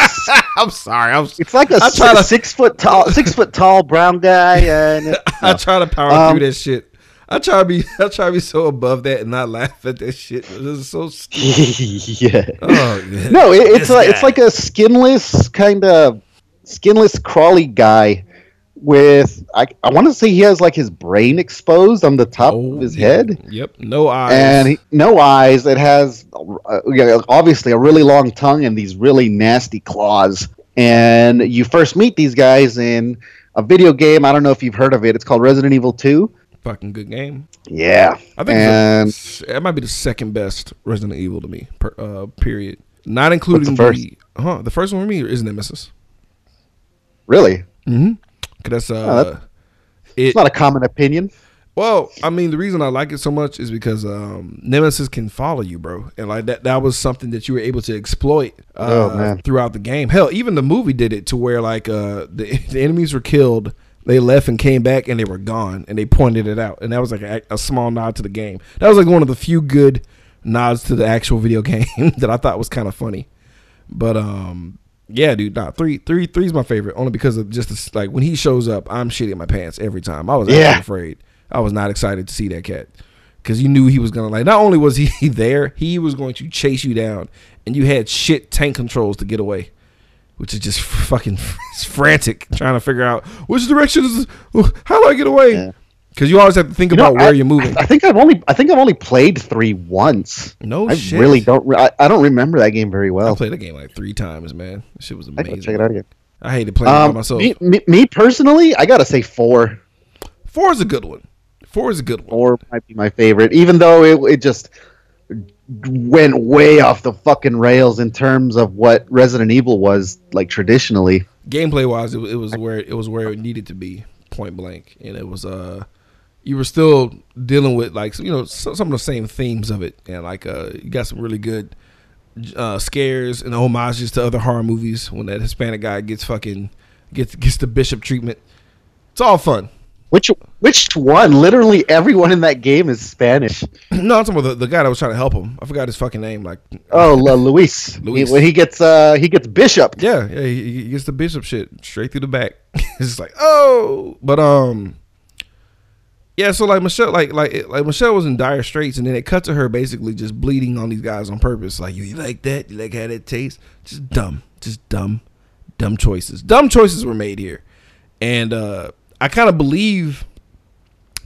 a, I'm sorry. I'm. It's like a, I try a to, six foot tall, six foot tall brown guy. And no. I try to power um, through that shit. I try to be. I try to be so above that and not laugh at that shit. This is so stupid. Yeah. Oh, no, it, it's like it's like a skinless kind of skinless crawly guy. With I, I want to say he has like his brain exposed on the top oh, of his yeah. head. Yep, no eyes and he, no eyes. It has uh, obviously a really long tongue and these really nasty claws. And you first meet these guys in a video game. I don't know if you've heard of it. It's called Resident Evil two. Fucking good game. Yeah, I think and, it's a, it might be the second best Resident Evil to me. Per, uh, period. Not including the first. The, huh, the first one for me is Nemesis. Really? Mm-hmm. That's uh, no, that's, it, it's not a common opinion. Well, I mean, the reason I like it so much is because um, Nemesis can follow you, bro, and like that—that that was something that you were able to exploit uh, oh, man. throughout the game. Hell, even the movie did it to where like uh, the, the enemies were killed, they left and came back, and they were gone, and they pointed it out, and that was like a, a small nod to the game. That was like one of the few good nods to the actual video game that I thought was kind of funny, but um. Yeah, dude. Nah, three, three, three is my favorite only because of just this, like when he shows up, I'm shitting my pants every time. I was yeah. afraid. I was not excited to see that cat because you knew he was gonna like. Not only was he there, he was going to chase you down, and you had shit tank controls to get away, which is just fucking frantic trying to figure out which direction is this, how do I get away? Yeah. Because you always have to think you about know, where I, you're moving. I think I've only I think I've only played three once. No I shit. I really don't. Re- I, I don't remember that game very well. I played the game like three times, man. That shit was amazing. I check it out again. I hated playing um, it by myself. Me, me, me personally, I gotta say four. Four is a good one. Four is a good one. Four might be my favorite, even though it it just went way off the fucking rails in terms of what Resident Evil was like traditionally. Gameplay wise, it, it was where it was where it needed to be, point blank, and it was uh. you were still dealing with like you know some of the same themes of it, and like uh, you got some really good uh, scares and homages to other horror movies. When that Hispanic guy gets fucking gets gets the bishop treatment, it's all fun. Which which one? Literally everyone in that game is Spanish. No, I'm talking about the, the guy that was trying to help him. I forgot his fucking name. Like oh, uh, Luis. Luis. He, when he gets uh he gets bishoped. Yeah, yeah, he, he gets the bishop shit straight through the back. It's like oh, but um. Yeah, so like Michelle, like like like Michelle was in dire straits, and then it cut to her basically just bleeding on these guys on purpose. Like you, you like that? You like how that tastes? Just dumb, just dumb, dumb choices. Dumb choices were made here, and uh, I kind of believe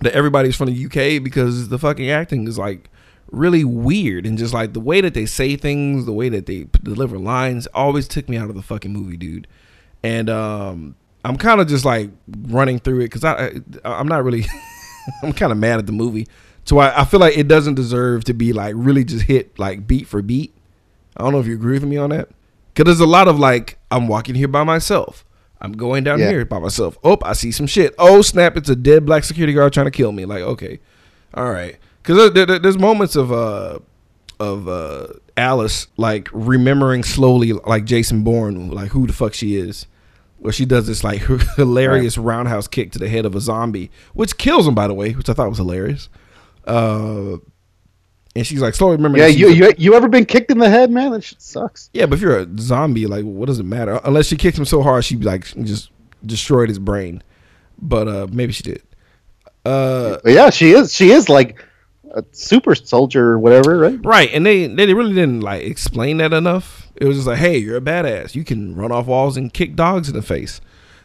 that everybody's from the U K because the fucking acting is like really weird, and just like the way that they say things, the way that they deliver lines, always took me out of the fucking movie, dude. And um, I'm kind of just like running through it because I, I I'm not really. I'm kind of mad at the movie, so I, I feel like it doesn't deserve to be like really just hit like beat for beat. I don't know if you agree with me on that. Because there's a lot of like, I'm walking here by myself. I'm going down yeah. here by myself. Oh, I see some shit. Oh, snap. It's a dead black security guard trying to kill me. Like, okay. All right. Because there, there, there's moments of uh, of uh, Alice, like, remembering slowly, like Jason Bourne, like, who the fuck she is. Where she does this, like, hilarious right. roundhouse kick to the head of a zombie, which kills him, by the way, which I thought was hilarious. Uh, and she's, like, slowly remembering. Yeah, you, you you ever been kicked in the head, man? That shit sucks. Yeah, but if you're a zombie, like, what does it matter? Unless she kicked him so hard, she, like, just destroyed his brain. But uh, maybe she did. Uh, yeah, she is. She is, like, a super soldier or whatever, right? Right, and they, they really didn't, like, explain that enough. It was just like, hey, you're a badass. You can run off walls and kick dogs in the face,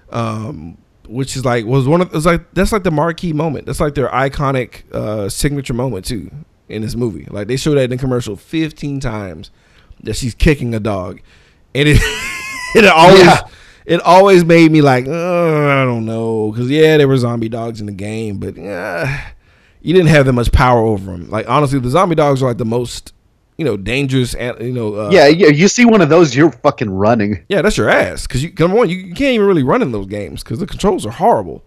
um, which is like was one of was like that's like the marquee moment. That's like their iconic uh, signature moment too in this movie. Like they show that in the commercial fifteen times that she's kicking a dog, and it it always yeah. it always made me like oh, I don't know because yeah there were zombie dogs in the game, but uh, you didn't have that much power over them. Like honestly, the zombie dogs are like the most. You know, dangerous. You know. Uh, yeah, yeah. You see one of those, you're fucking running. Yeah, that's your ass. Because you come on, you, you can't even really run in those games because the controls are horrible.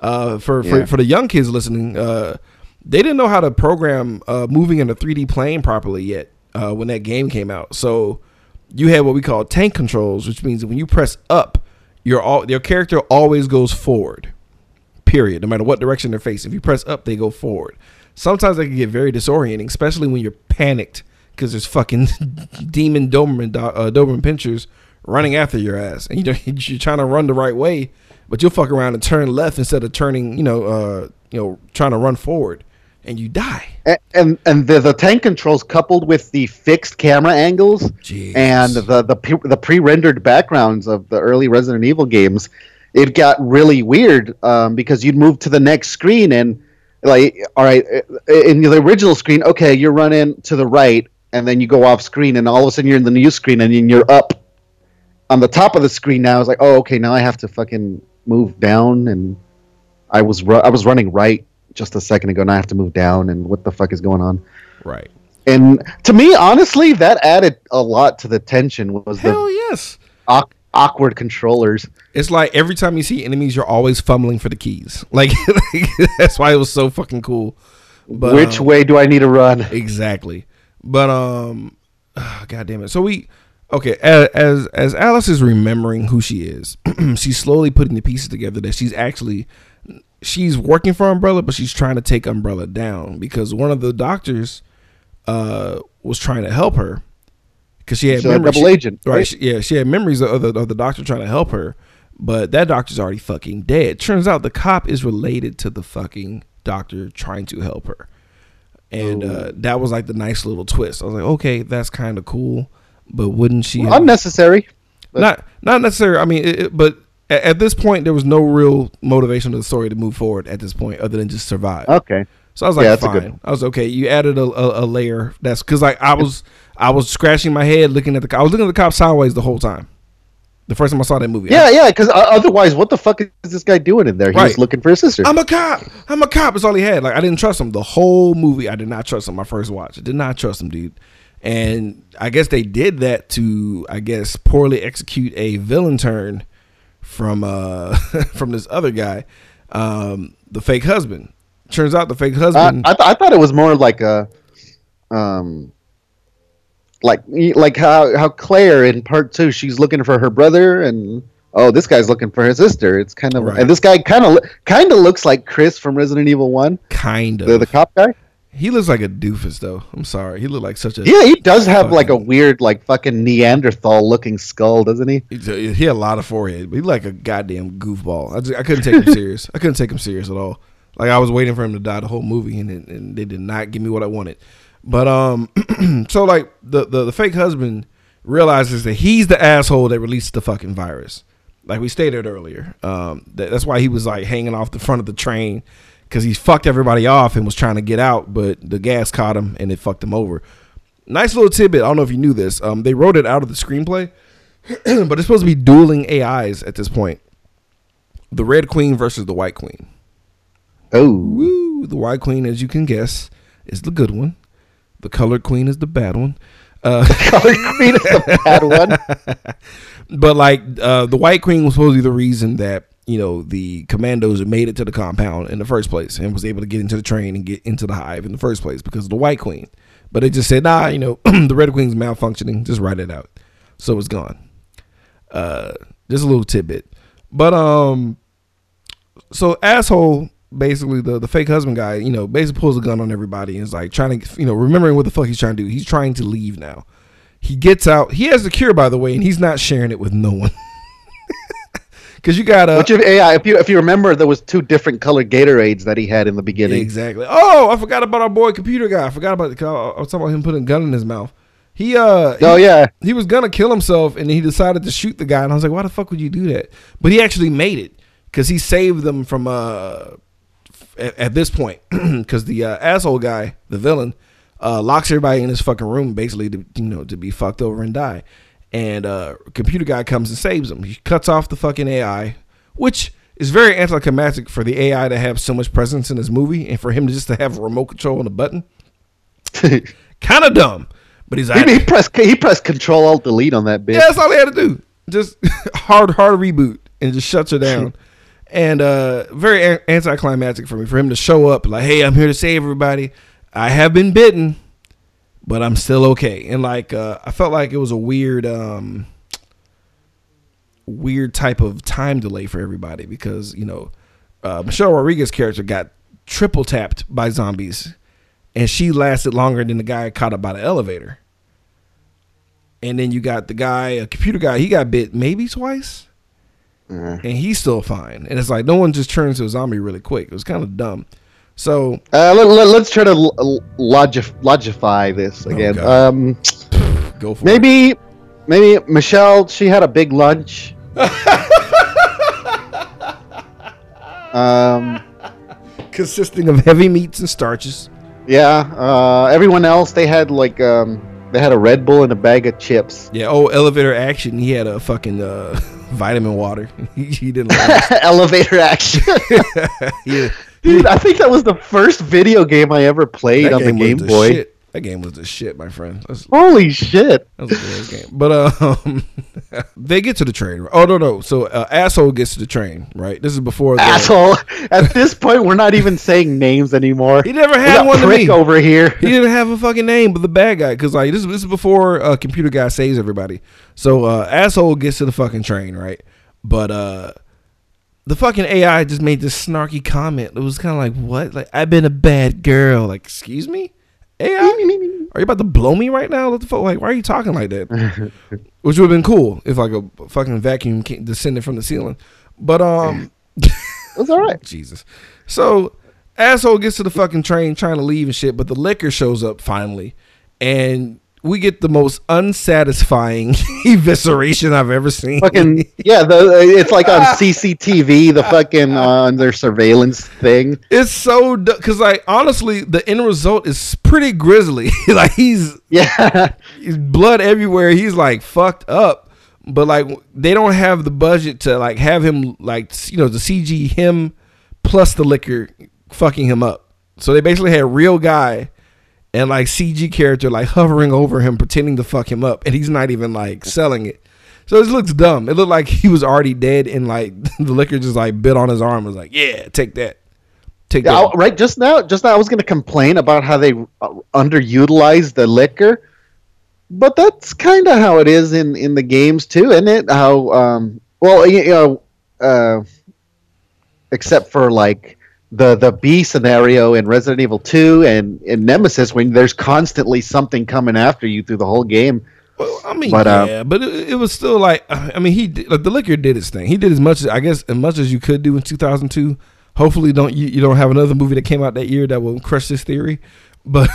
Uh, for for, yeah. for the young kids listening, uh, they didn't know how to program uh, moving in a three D plane properly yet uh, when that game came out. So you had what we call tank controls, which means that when you press up, your all your character always goes forward. Period. No matter what direction they're facing, if you press up, they go forward. Sometimes they can get very disorienting, especially when you're panicked. Because there's fucking demon Doberman uh, Doberman pinchers running after your ass. And you don't, you're trying to run the right way, but you'll fuck around and turn left instead of turning, you know, uh, you know, trying to run forward. And you die. And and, and the, the tank controls coupled with the fixed camera angles Jeez. and the, the, the pre-rendered backgrounds of the early Resident Evil games, it got really weird um, because you'd move to the next screen and, like, all right, in the original screen, okay, you're running to the right. And then you go off screen, and all of a sudden you're in the new screen, and then you're up on the top of the screen now. It's like, oh, okay, now I have to fucking move down, and I was ru- I was running right just a second ago, and I have to move down, and what the fuck is going on? Right. And to me, honestly, that added a lot to the tension. Was Hell the yes. Au- awkward controllers. It's like every time you see enemies, you're always fumbling for the keys. Like, like that's why it was so fucking cool. But, Which um, way do I need to run? Exactly. But um, oh, God damn it. So we, okay, as as Alice is remembering who she is, she's slowly putting the pieces together that she's actually, she's working for Umbrella, but she's trying to take Umbrella down because one of the doctors uh was trying to help her because she had so memories. Double she, agent, right? right? She, yeah, she had memories of the, of the doctor trying to help her, but that doctor's already fucking dead. Turns out the cop is related to the fucking doctor trying to help her. And uh, that was like the nice little twist. I was like, okay, that's kind of cool, but wouldn't she? Well, have... Unnecessary. But... Not not necessary. I mean, it, it, but at, at this point, there was no real motivation to the story to move forward at this point, other than just survive. Okay. So I was like, yeah, fine. I was okay. You added a, a, a layer. That's because like I was I was scratching my head looking at the. I was looking at the cop sideways the whole time. The first time I saw that movie. Yeah, I, yeah, because otherwise, what the fuck is this guy doing in there? He right. was looking for his sister. I'm a cop. I'm a cop. That's all he had. Like, I didn't trust him. The whole movie, I did not trust him. My first watch. I did not trust him, dude. And I guess they did that to, I guess, poorly execute a villain turn from uh, from this other guy, um, the fake husband. Turns out the fake husband. Uh, I, th- I thought it was more like a... Um... Like like how, how Claire in part two, she's looking for her brother, and oh, this guy's looking for his sister. It's kind of right. And this guy kind of kind of looks like Chris from Resident Evil one. Kind of the, the cop guy. He looks like a doofus though. I'm sorry, he looked like such a yeah. He does have fucking, like a weird like fucking Neanderthal looking skull, doesn't he? He had a lot of forehead, but he's like a goddamn goofball. I just, I couldn't take him serious. I couldn't take him serious at all. Like I was waiting for him to die the whole movie, and and they did not give me what I wanted. But um, so like the, the the fake husband realizes that he's the asshole that released the fucking virus, like we stated earlier. Um, that, that's why he was like hanging off the front of the train because he fucked everybody off and was trying to get out, but the gas caught him and it fucked him over. Nice little tidbit. I don't know if you knew this. Um, they wrote it out of the screenplay, but it's supposed to be dueling A Is at this point. The Red Queen versus the White Queen. Oh, Woo, the White Queen, as you can guess, is the good one. The colored queen is the bad one. Uh, the colored queen is the bad one. But like uh, the White Queen was supposedly the reason that, you know, the commandos made it to the compound in the first place and was able to get into the train and get into the hive in the first place because of the White Queen. But they just said, nah, you know, the Red Queen's malfunctioning. Just write it out. So it's gone. Uh, just a little tidbit. But um, so asshole, basically the, the fake husband guy, you know, basically pulls a gun on everybody and is like trying to, you know, remembering what the fuck he's trying to do. He's trying to leave now. He gets out. He has the cure, by the way, and he's not sharing it with no one. Because you got a... Which, yeah, if you if you remember, there was two different colored Gatorades that he had in the beginning. Exactly. Oh, I forgot about our boy computer guy. I forgot about... The, I was talking about him putting a gun in his mouth. He, uh... Oh, he, yeah. He was going to kill himself, and he decided to shoot the guy. And I was like, why the fuck would you do that? But he actually made it. Because he saved them from, uh... At, at this point. Because the uh, asshole guy, the villain, uh, locks everybody in his fucking room, basically, to, you know, to be fucked over and die. And uh, computer guy comes and saves him. He cuts off the fucking A I, which is very anticlimactic for the A I to have so much presence in this movie and for him to just to have a remote control on a button. Kind of dumb. But he's like, he, he pressed he pressed control alt delete on that bitch. Yeah, that's all he had to do. Just hard hard reboot and just shuts her down. And uh, very a- anticlimactic for me for him to show up like, hey, I'm here to save everybody. I have been bitten. But I'm still okay. And like, uh, I felt like it was a weird, um, weird type of time delay for everybody because, you know, uh, Michelle Rodriguez's character got triple tapped by zombies and she lasted longer than the guy caught up by the elevator. And then you got the guy, a computer guy, he got bit maybe twice mm-hmm. and he's still fine. And it's like, no one just turns to a zombie really quick. It was kind of dumb. So uh, let, let, let's try to logif- logify this again. Okay. Um, Go for maybe, it. Maybe maybe Michelle, she had a big lunch. um, Consisting of heavy meats and starches. Yeah. Uh, everyone else, they had like um, they had a Red Bull and a bag of chips. Yeah. Oh, elevator action. He had a fucking uh, vitamin water. he, he didn't like elevator action. Yeah. Dude, I think that was the first video game I ever played that on the Game the Boy. Shit. That game was the shit, my friend. That's, Holy shit. That was a great game. But um, they get to the train. Oh, no, no. So uh, asshole gets to the train, right? This is before the... Asshole. At this point, we're not even saying names anymore. He never had one to me. Over here. He didn't have a fucking name, but the bad guy. Because like, this, this is before uh, computer guy saves everybody. So uh, asshole gets to the fucking train, right? But... uh. The fucking A I just made this snarky comment. It was kind of like, what? Like, I've been a bad girl. Like, excuse me? A I? Are you about to blow me right now? What the fuck? Like, why are you talking like that? Which would have been cool if, like, a fucking vacuum descended from the ceiling. But, um... It's all right. Jesus. So, asshole gets to the fucking train trying to leave and shit, but the liquor shows up finally. And... we get the most unsatisfying evisceration I've ever seen. Fucking yeah, the, it's like on C C T V, the fucking on uh, their surveillance thing. It's so because like honestly, the end result is pretty grisly. Like he's yeah, he's blood everywhere. He's like fucked up, but like they don't have the budget to like have him like you know the C G him plus the liquor fucking him up. So they basically had a real guy. And like C G character like hovering over him, pretending to fuck him up, and he's not even like selling it. So it looks dumb. It looked like he was already dead, and like the liquor just like bit on his arm. And was like, yeah, take that, take yeah, that. I, right just now, just now I was gonna complain about how they underutilized the liquor, but that's kind of how it is in, in the games too, isn't it? How um, well you know, uh, except for like. The the B scenario in Resident Evil two and in Nemesis when there's constantly something coming after you through the whole game. Well, I mean, but, yeah, um, but it, it was still like I mean he did, like the liquor did his thing. He did as much I guess as much as you could do in two thousand two. Hopefully, don't you, you don't have another movie that came out that year that will crush this theory. But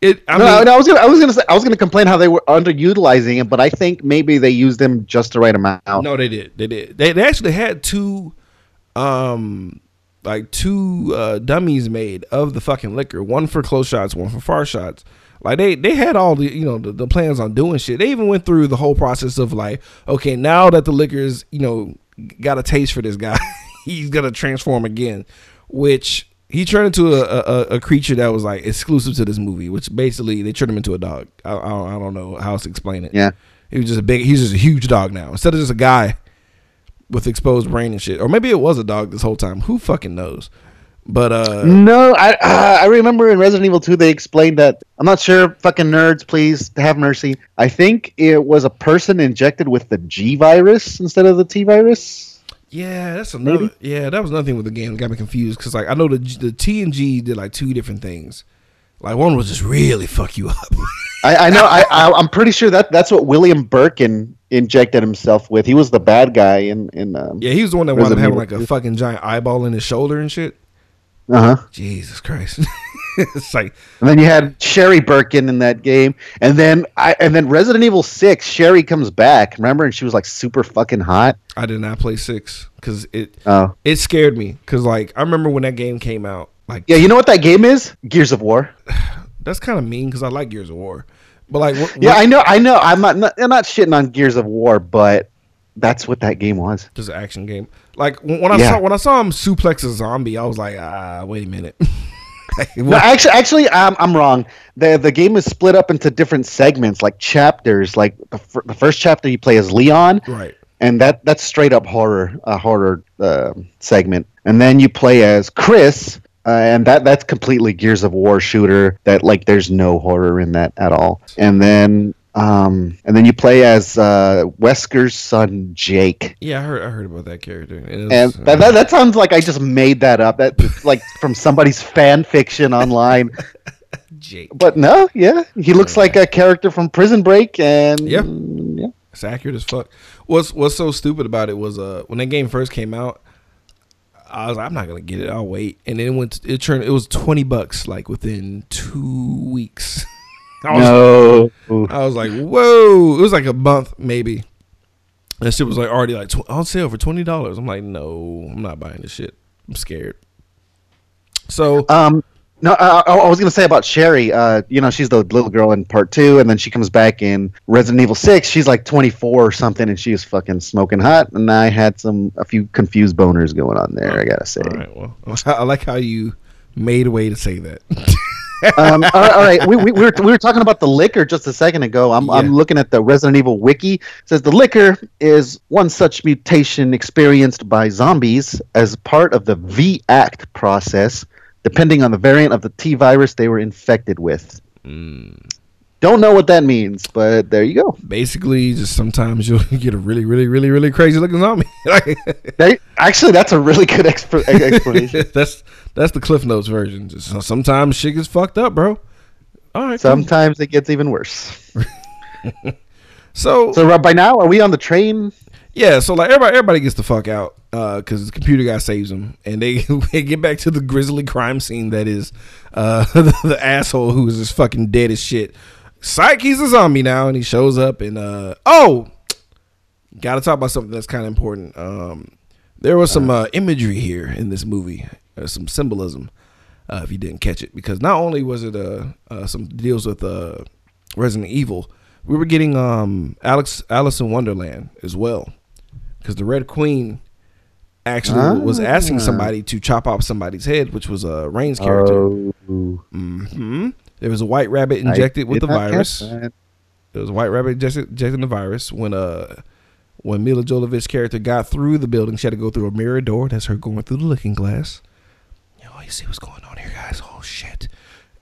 it I no, mean, no I was gonna I was gonna say, I was gonna complain how they were underutilizing it, but I think maybe they used them just the right amount. No, they did. They did. They they actually had two. Um, like two uh, dummies made of the fucking liquor, one for close shots, one for far shots. Like they, they had all the, you know, the, the plans on doing shit. They even went through the whole process of like, okay, now that the liquor's, you know, got a taste for this guy, he's going to transform again, which He turned into a, a a creature that was like exclusive to this movie, which basically they turned him into a dog. I, I, I don't know how else to explain it. Yeah, he was just a big. He's just a huge dog now instead of just a guy with exposed brain and shit. Or maybe it was a dog this whole time. Who fucking knows? But uh, no, I uh, I remember in Resident Evil two they explained that. I'm not sure. Fucking nerds, please have mercy. I think it was a person injected with the G virus instead of the T virus. Yeah, that's another. Maybe? Yeah, that was another thing with the game that got me confused because, like, I know the the T and G did like two different things. Like, one was just really fuck you up. I, I know. I, I I'm pretty sure that that's what William Birkin injected himself with. He was the bad guy in in. Um, yeah, he was the one that wound up having like a fucking giant eyeball in his shoulder and shit. Uh huh. Jesus Christ. It's like, and then you had Sherry Birkin in that game, and then I and then Resident Evil six, Sherry comes back, remember, and she was like super fucking hot. I did not play six because it oh. it scared me because like I remember when that game came out, like yeah, you know what that game is? Gears of War. That's kind of mean because I like Gears of War, but like what, yeah, what, I know, I know, I'm not, not I'm not shitting on Gears of War, but that's what that game was. Just an action game. Like when I yeah. saw when I saw him suplex a zombie, I was like, ah, wait a minute. No, actually, actually, I'm I'm wrong. the The game is split up into different segments, like chapters. Like the, f- the first chapter you play as Leon, right? And that that's straight up horror, a uh, horror uh, segment. And then you play as Chris, uh, and that that's completely Gears of War shooter. That like there's no horror in that at all. And then. Um, and then you play as uh, Wesker's son, Jake. Yeah, I heard I heard about that character. Is, and that, that that sounds like I just made that up. That's like from somebody's fan fiction online. Jake. But no, yeah, he looks yeah. like a character from Prison Break, and yeah, yeah, it's accurate as fuck. What's what's so stupid about it was uh when that game first came out, I was like, I'm not gonna get it. I'll wait. And then it went. To, it turned. It was twenty bucks like within two weeks. I was, no. I was like, whoa. It was like a month, maybe. That shit was like already like tw- on sale for twenty dollars. I'm like, no, I'm not buying this shit. I'm scared. So, um, no, I, I was going to say about Sherry. Uh, you know, she's the little girl in part two, and then she comes back in Resident Evil six. She's like twenty-four or something, and she is fucking smoking hot. And I had some, a few confused boners going on there, I got to say. All right, well, I like how you made a way to say that. um, all right, all right. We, we, we were we were talking about the liquor just a second ago. I'm yeah. I'm looking at the Resident Evil wiki. It says the liquor is one such mutation experienced by zombies as part of the V-Act process, depending on the variant of the T-virus they were infected with. Mm. Don't know what that means, but there you go. Basically, just sometimes you'll get a really, really, really, really crazy looking zombie. they, actually, that's a really good exp- explanation. that's that's the Cliff Notes version. Just, sometimes shit gets fucked up, bro. All right. Sometimes cool. It gets even worse. so, so by now, are we on the train? Yeah. So like everybody, everybody gets the fuck out because uh, the computer guy saves them, and they, they get back to the grisly crime scene that is uh, the, the asshole who is just fucking dead as shit. Psych, he's a zombie now, and he shows up, and uh oh, gotta talk about something that's kind of important. Um, there was some uh, imagery here in this movie, uh, some symbolism. Uh, if you didn't catch it, because not only was it uh, uh some deals with uh Resident Evil, we were getting um Alex Alice in Wonderland as well, because the Red Queen actually oh, was asking yeah. somebody to chop off somebody's head, which was a uh, Rain's character. Oh. Mm-hmm. There was a white rabbit injected I with the virus. There was a white rabbit injected, injected the virus. When uh, when Milla Jovovich's character got through the building, she had to go through a mirror door. That's her going through the looking glass. You know, you see what's going on here, guys. Oh, shit.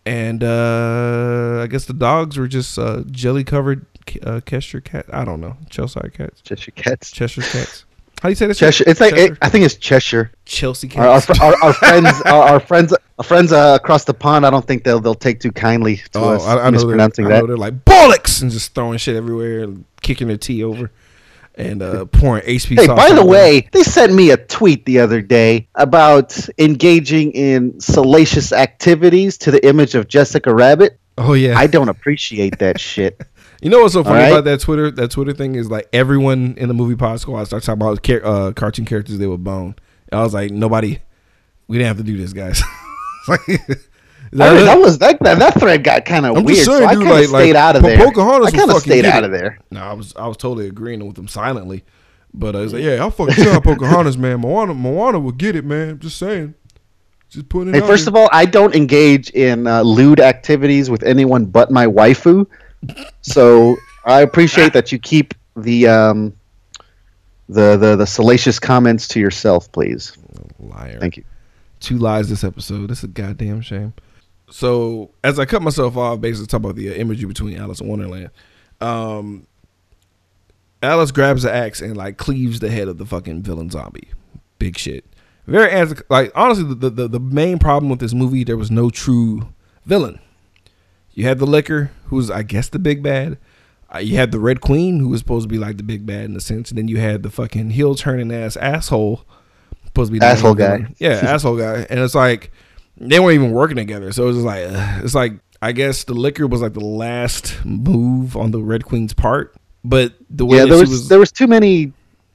And uh, I guess the dogs were just uh, jelly-covered uh, Cheshire cat. I don't know. Cheshire cats. Cheshire cats. Cheshire cats. How do you say this? Cheshire. It's like Cheshire? It, I think it's Cheshire. Chelsea cats. Our, our, our, our friends, our, our friends, our friends uh, across the pond. I don't think they'll they'll take too kindly to oh, us I, I mispronouncing know that. I know they're like bollocks and just throwing shit everywhere, and kicking their tea over, and uh, pouring H P. Hey, sauce by the way, them. They sent me a tweet the other day about engaging in salacious activities to the image of Jessica Rabbit. Oh yeah, I don't appreciate that shit. You know what's so funny right. about that Twitter that Twitter thing is like everyone in the movie pod squad started talking about uh, cartoon characters they would bone. And I was like, nobody, we didn't have to do this, guys. like, that, I mean, that was that that thread got kind of weird. Saying, so I kind of like, stayed like, out of there. Pocahontas I kind of stayed out of there. No, I was I was totally agreeing with them silently, but I was like, yeah, I'll fucking tell Pocahontas, man. Moana Moana will get it, man. Just saying. Just put it hey, out first here. of all, I don't engage in uh, lewd activities with anyone but my waifu. So I appreciate that you keep the um, the, the the salacious comments to yourself, please. Liar. Thank you. Two lies this episode. That's a goddamn shame. So as I cut myself off, basically talk about the uh, imagery between Alice and Wonderland. Um, Alice grabs the axe and like cleaves the head of the fucking villain zombie. Big shit. Very as like honestly, the, the the main problem with this movie, there was no true villain. You had the Licker, who's I guess the big bad. Uh, you had the Red Queen, who was supposed to be like the big bad in a sense, and then you had the fucking heel turning ass asshole, supposed to be the asshole guy. Villain. Yeah, asshole guy, and it's like. They weren't even working together, so it was just like uh, it's like I guess the Licker was like the last move on the Red Queen's part, but the way yeah, there was, was there was too many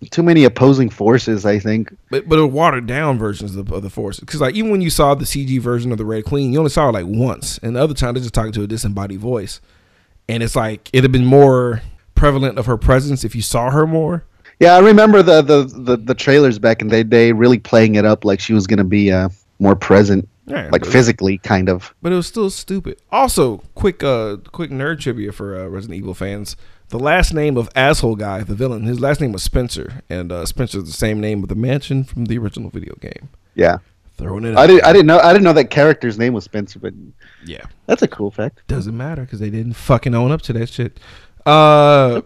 too many opposing forces, I think. But but a watered down versions of, of the forces, because like even when you saw the C G version of the Red Queen, you only saw her like once, and the other time they're just talking to a disembodied voice, and it's like it'd have been more prevalent of her presence if you saw her more. Yeah, I remember the the the, the trailers back in the day really playing it up like she was gonna be uh, more present. Yeah, like physically, kind of. But it was still stupid. Also, quick uh, quick nerd trivia for uh, Resident Evil fans. The last name of asshole guy, the villain, his last name was Spencer. And uh, Spencer is the same name of the mansion from the original video game. Yeah. Throwing it I, did, I didn't know I didn't know that character's name was Spencer, but yeah, that's a cool fact. Doesn't matter, because they didn't fucking own up to that shit. Uh,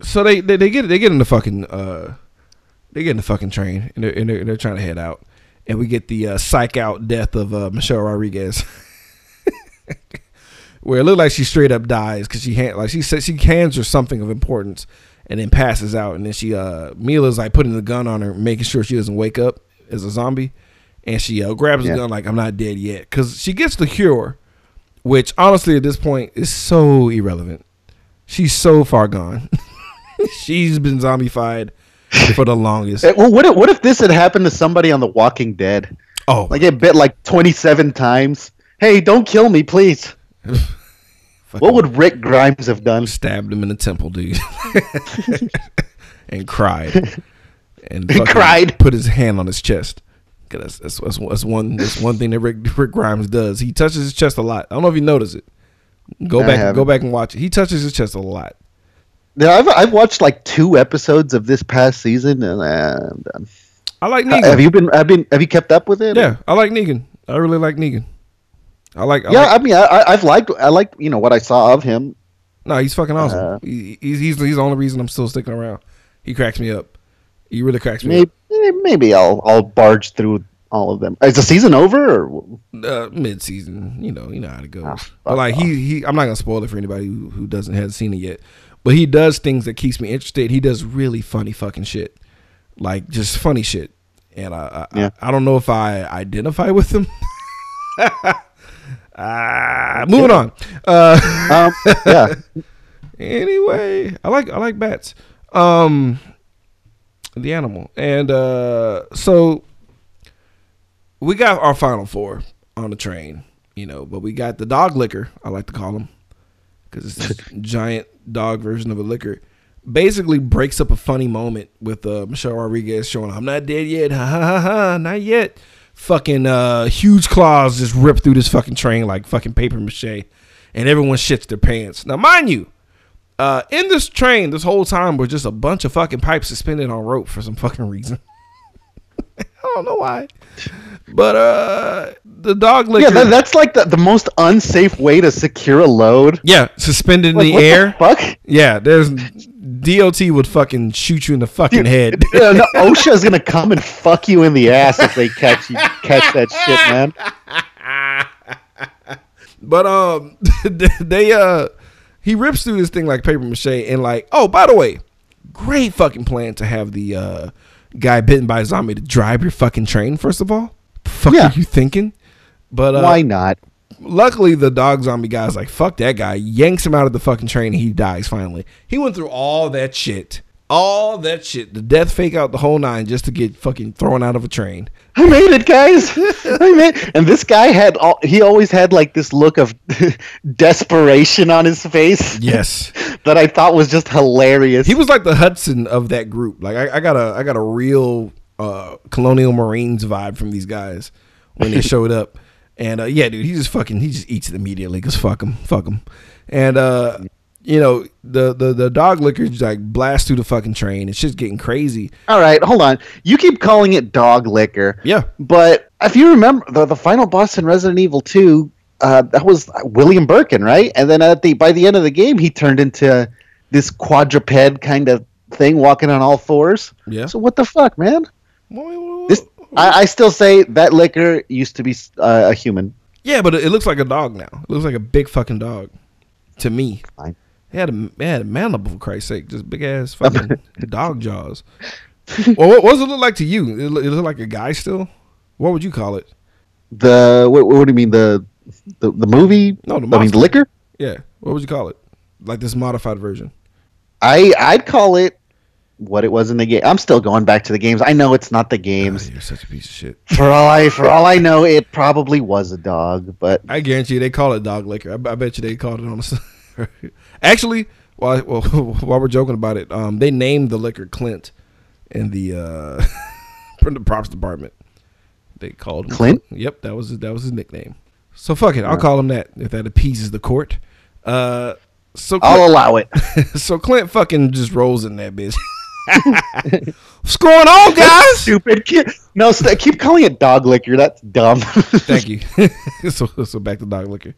So they, they, they get they get in the fucking uh, they get in the fucking train, and they're, and they're, and they're trying to head out. And we get the uh, psych out death of uh, Michelle Rodriguez, where it looked like she straight up dies because she hand, like she said she hands her something of importance and then passes out. And then she uh, Mila's like putting the gun on her, making sure she doesn't wake up as a zombie. And she uh, grabs yeah. the gun like I'm not dead yet, because she gets the cure, which honestly at this point is so irrelevant. She's so far gone. She's been zombified for the longest. Well, what if, what if this had happened to somebody on The Walking Dead? Oh, like it bit like twenty-seven times. Hey, don't kill me, please. What would Rick Grimes have done? Stabbed him in the temple, dude, and cried, and cried. Put his hand on his chest. Cause that's, that's, that's one that's one thing that Rick Rick Grimes does. He touches his chest a lot. I don't know if you notice it. Go I back, haven't. go back and watch it. He touches his chest a lot. Yeah, I've I've watched like two episodes of this past season, and uh, I'm done. I like Negan. Uh, have you been? I've been. Have you kept up with it? Yeah, or? I like Negan. I really like Negan. I like. I yeah, like, I mean, I I've liked. I like you know what I saw of him. No, he's fucking awesome. Uh, he, he's he's he's the only reason I'm still sticking around. He cracks me up. He really cracks me maybe, up. Maybe I'll I'll barge through all of them. Is the season over? Or? Uh, mid season, you know, you know how it goes. Oh, but like off. he he, I'm not gonna spoil it for anybody who, who doesn't hasn't seen it yet. But he does things that keeps me interested. He does really funny fucking shit, like just funny shit. And I, I, yeah. I, I don't know if I identify with him. uh, moving on. Uh, um, yeah. Anyway, I like I like bats. Um, the animal, and uh, so we got our final four on the train, you know. But we got the dog licker, I like to call him, because it's this giant dog version of a licker. Basically breaks up a funny moment with uh, Michelle Rodriguez showing I'm not dead yet, ha ha ha ha, not yet. Fucking uh, huge claws just rip through this fucking train like fucking paper mache, and everyone shits their pants. Now mind you, uh, in this train this whole time were just a bunch of fucking pipes suspended on rope for some fucking reason. I don't know why. But uh, the dog licker. Yeah, that, that's like the, the most unsafe way to secure a load. Yeah, suspended like, in the air. What the fuck? Yeah, there's D O T would fucking shoot you in the fucking Dude, head. Uh, no, OSHA is gonna come and fuck you in the ass if they catch you catch that shit, man. But um, they uh, he rips through this thing like paper mache, and like, oh, by the way, great fucking plan to have the uh. guy bitten by a zombie to drive your fucking train. First of all, the fuck yeah. are you thinking? But uh, why not? Luckily, the dog zombie guy's like, "Fuck that guy!" Yanks him out of the fucking train, and he dies. Finally, he went through all that shit, all that shit, the death fake out, the whole nine, just to get fucking thrown out of a train. I made it, guys! I made it. And this guy had all. He always had like this look of desperation on his face. Yes. That I thought was just hilarious. He was like the Hudson of that group. Like I, I got a, I got a real uh, Colonial Marines vibe from these guys when they showed up. And uh, yeah, dude, he just fucking he just eats it immediately because fuck him, fuck him. And uh, you know the the the dog licker just like blasts through the fucking train. It's just getting crazy. All right, hold on. You keep calling it dog licker. Yeah, but if you remember the the final boss in Resident Evil two, uh, that was William Birkin, right? And then at the by the end of the game, he turned into this quadruped kind of thing, walking on all fours. Yeah. So what the fuck, man? This. I, I still say that licker used to be uh, a human. Yeah, but it, it looks like a dog now. It looks like a big fucking dog to me. Fine. It had a, it had a mandible, for Christ's sake. Just big ass fucking dog jaws. Well, what, what does it look like to you? It, it look like a guy still? What would you call it? The What, what do you mean? The the, the movie? No, the monster. I mean, the licker? Yeah. What would you call it? Like this modified version. I, I'd call it what it was in the game. I'm still going back to the games. I know it's not the games. Oh, you're such a piece of shit. For all I, for all I know, it probably was a dog, but I guarantee you they call it dog liquor. I, I bet you they called it on the. Actually, while well, while we're joking about it, um, they named the liquor Clint in the uh, from the props department. They called him Clint. Yep, that was his, that was his nickname. So fuck it, I'll yeah. call him that if that appeases the court. Uh, so Clint, I'll allow it. So Clint fucking just rolls in that bitch. What's going on, guys? Stupid kid. No, st- keep calling it dog liquor. That's dumb. Thank you. so, so back to dog liquor.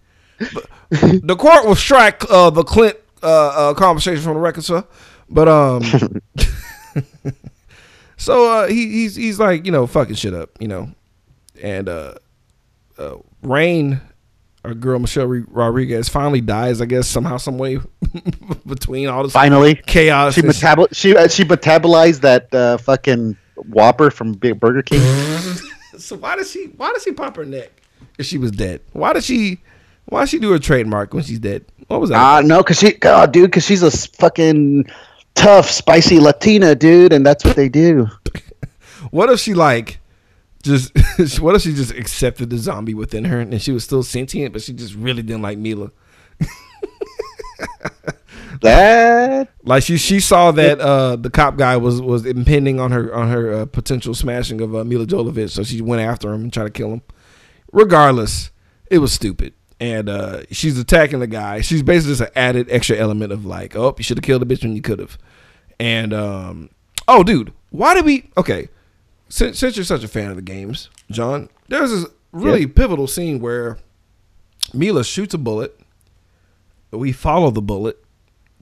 The court will strike uh, the Clint uh, uh, conversation from the record, sir. But um, so uh, he, he's he's like you know fucking shit up, you know, and uh, uh, Rain, our girl Michelle Rodriguez, finally dies, I guess, somehow, some way, between all this finally chaos. She metabol she uh, she metabolized that uh, fucking Whopper from Burger King. So why does she why does she pop her neck if she was dead? Why does she why does she do her trademark when she's dead? What was that? Ah, uh, no, cause she oh dude, cause she's a fucking tough, spicy Latina dude, and that's what they do. What if she like? Just what if she just accepted the zombie within her and she was still sentient, but she just really didn't like Milla? That like she she saw that uh, the cop guy was was impending on her on her uh, potential smashing of uh, Milla Jovovich, so she went after him and tried to kill him. Regardless, it was stupid, and uh, she's attacking the guy. She's basically just an added extra element of like, oh, you should have killed the bitch when you could have. And um, oh, dude, why did we? Okay. Since, since you're such a fan of the games, John, there's this really yeah. pivotal scene where Milla shoots a bullet. We follow the bullet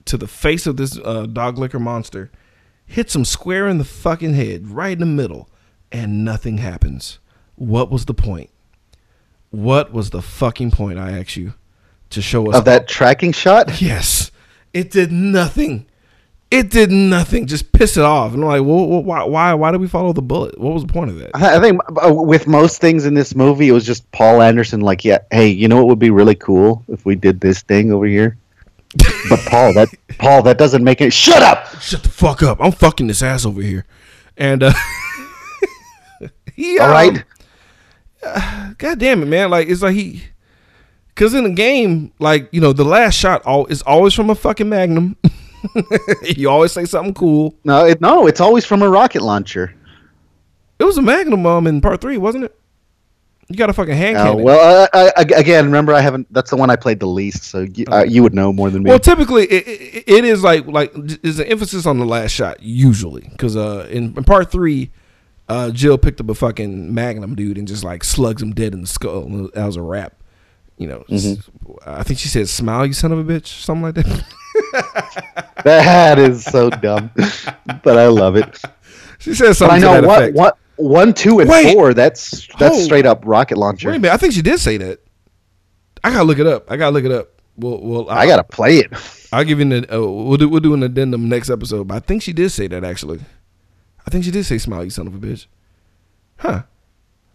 to the face of this uh, dog licker monster, hits him square in the fucking head, right in the middle, and nothing happens. What was the point? What was the fucking point, I ask you, to show us? Of that all? Tracking shot? Yes. It did nothing. It did nothing. Just piss it off. And I'm like, well, why, why, why did we follow the bullet? What was the point of that? I think with most things in this movie, it was just Paul Anderson. Like, yeah, hey, you know what would be really cool if we did this thing over here? But Paul, that Paul, that doesn't make it. Shut up! Shut the fuck up! I'm fucking this ass over here. And uh, he, all right. Um, uh, God damn it, man! Like it's like he. Because in the game, like you know, the last shot all is always from a fucking Magnum. You always say something cool. No, it, no, it's always from a rocket launcher. It was a Magnum um, in part three, wasn't it? You got a fucking hand oh, cannon. Well, uh, I, again, remember I haven't. That's the one I played the least, so you, uh, you would know more than me. Well, typically it, it, it is like like is an emphasis on the last shot usually, because uh, in, in part three, uh, Jill picked up a fucking Magnum dude and just like slugs him dead in the skull. That was a wrap. You know, mm-hmm. I think she said, "Smile, you son of a bitch," something like that. That is so dumb, but I love it. She says something. But I know what, what one, two, and wait, four. That's that's hold, straight up rocket launcher. Wait a minute, I think she did say that. I gotta look it up. I gotta look it up. Well, well, I'll, I gotta play it. I'll give you an. Uh, we'll do we'll do an addendum next episode. But I think she did say that actually. I think she did say, "Smile, you son of a bitch." Huh.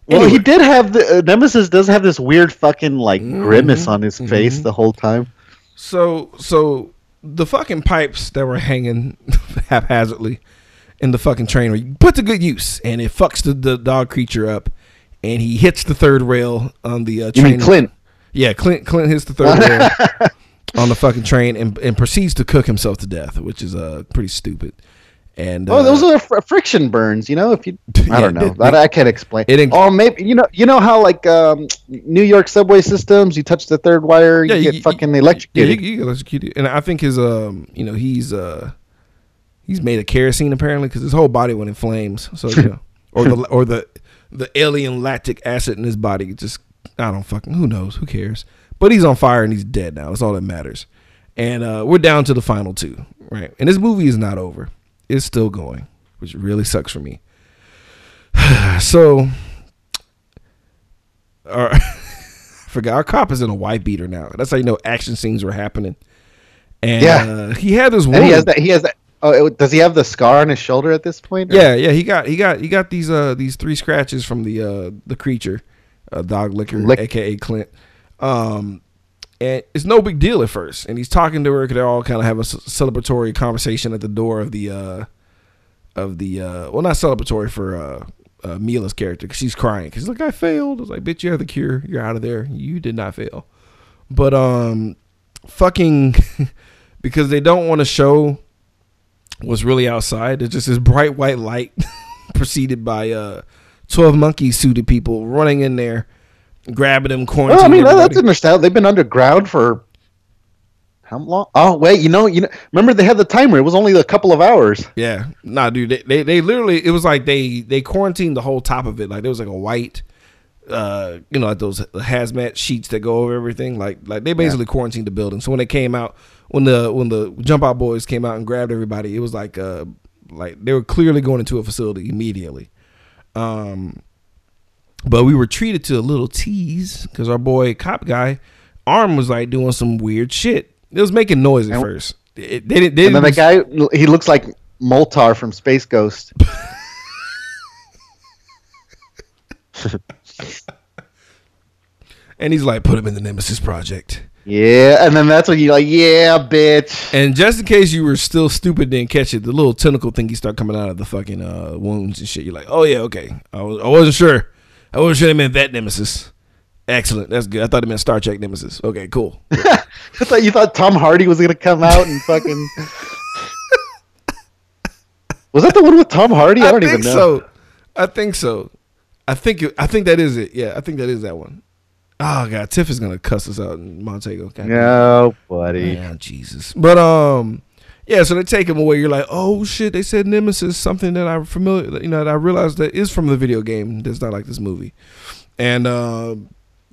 Well, anyway. He did have the uh, Nemesis does have this weird fucking like grimace mm-hmm. on his mm-hmm. face the whole time. So so the fucking pipes that were hanging haphazardly in the fucking train were put to good use, and it fucks the, the dog creature up, and he hits the third rail on the uh, train. You mean Clint? Yeah, Clint. Clint hits the third rail on the fucking train and and proceeds to cook himself to death, which is uh pretty stupid. And oh, uh, those are the fr friction burns, you know. If you, I don't yeah, know, it, that I can't explain. It or maybe you know, you know how like um, New York subway systems, you touch the third wire, yeah, you, you get you, fucking electrocuted. Yeah, you, you get electrocuted. And I think his, um, you know, he's uh, he's made of kerosene apparently because his whole body went in flames. So you know, or the or the the alien lactic acid in his body just, I don't fucking, who knows, who cares? But he's on fire and he's dead now. That's all that matters. And uh, we're down to the final two, right? And this movie is not over. It's still going, which really sucks for me. So, our, I forgot, our cop is in a white beater now. That's how you know action scenes were happening. And yeah. uh, he had this woman. He has that. He has that. Oh, it, does he have the scar on his shoulder at this point? Or? Yeah, yeah. He got he got he got these uh these three scratches from the uh the creature, uh, Dog Licker, Lick. A K A Clint. Um, and it's no big deal at first. And he's talking to her. They're all kind of have a celebratory conversation at the door of the, uh, of the, uh, well, not celebratory for, uh, uh Mila's character. Cause she's crying. Cause like, I failed. I was like, bitch, you have the cure. You're out of there. You did not fail. But, um, fucking because they don't want to show what's really outside. It's just this bright white light preceded by, uh, twelve monkey suited people running in there. Grabbing them, quarantine. Well, I mean, everybody. That's understandable. They've been underground for how long? Oh, wait, you know, you know, remember they had the timer. It was only a couple of hours. Yeah, nah, dude. They, they, they literally. It was like they, they quarantined the whole top of it. Like there was like a white, uh, you know, like those hazmat sheets that go over everything. Like, like they basically yeah. quarantined the building. So when they came out, when the when the Jump Out Boys came out and grabbed everybody, it was like, uh, like they were clearly going into a facility immediately. Um. But we were treated to a little tease because our boy cop guy arm was like doing some weird shit. It was making noise at and, first. It, they, they, they and then was, the guy, he looks like Moltar from Space Ghost. And he's like, put him in the Nemesis Project. Yeah, and then that's when you're like, yeah, bitch. And just in case you were still stupid, didn't catch it, the little tentacle thingy start coming out of the fucking uh, wounds and shit. You're like, oh yeah, okay. I, was, I wasn't sure. I wish it meant that Nemesis. Excellent. That's good. I thought it meant Star Trek Nemesis. Okay, cool. I thought you thought Tom Hardy was going to come out and fucking... Was that the one with Tom Hardy? I, I don't even know. So. I think so. I think it, I think that is it. Yeah, I think that is that one. Oh, God. Tiff is going to cuss us out in Montego. God, no, buddy. Man, Jesus. But, um... yeah, so they take him away. You're like, oh shit! They said Nemesis, something that I'm familiar, you know, that I realized that is from the video game. That's not like this movie. And uh,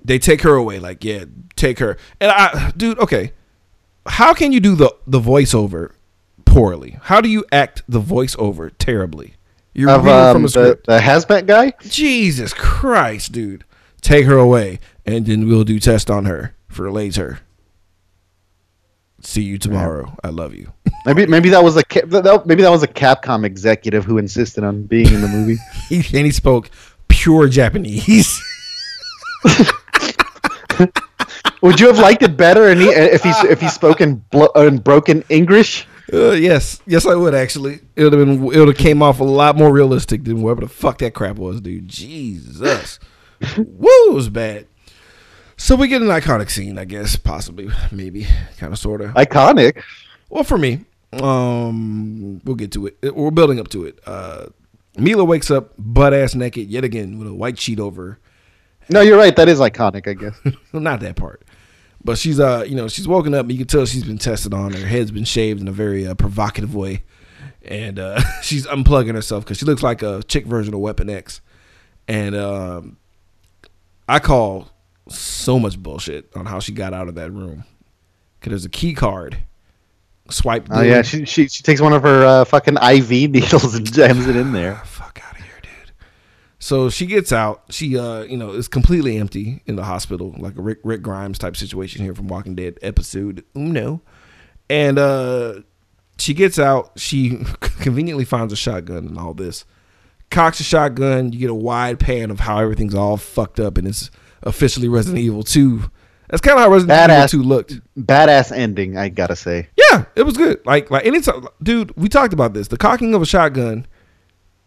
they take her away. Like, yeah, take her. And I, dude, okay, how can you do the the voiceover poorly? How do you act the voiceover terribly? You're of, reading um, from a script. The, the hazmat guy. Jesus Christ, dude! Take her away, and then we'll do test on her for later. See you tomorrow. I love you. Maybe maybe that was a maybe that was a Capcom executive who insisted on being in the movie. he, and he spoke pure Japanese. Would you have liked it better and he, if he if he spoke in, blo in broken English? Uh, yes, yes, I would actually. It would have been. It would have came off a lot more realistic than whatever the fuck that crap was, dude. Jesus, woo, it was bad. So we get an iconic scene, I guess, possibly, maybe, kind of, sort of. Iconic? Well, for me, um, we'll get to it. We're building up to it. Uh, Milla wakes up butt-ass naked yet again with a white sheet over. No, you're right. That is iconic, I guess. Not that part. But she's, uh, you know, she's woken up. And you can tell she's been tested on. Her head's been shaved in a very uh, provocative way. And uh, she's unplugging herself because she looks like a chick version of Weapon X. And um, I call... so much bullshit on how she got out of that room. Cause there's a key card. Swipe. Oh yeah, she, she she takes one of her uh, fucking I V needles and jams it in there. Fuck out of here, dude. So she gets out. She uh you know is completely empty in the hospital, like a Rick Rick Grimes type situation here from Walking Dead episode Uno. And uh, she gets out. She conveniently finds a shotgun and all this. Cocks a shotgun. You get a wide pan of how everything's all fucked up and it's officially Resident Evil two. That's kind of how Resident Evil two looked. Badass ending, I gotta say. Yeah, it was good. Like, like, anytime, dude, we talked about this. The cocking of a shotgun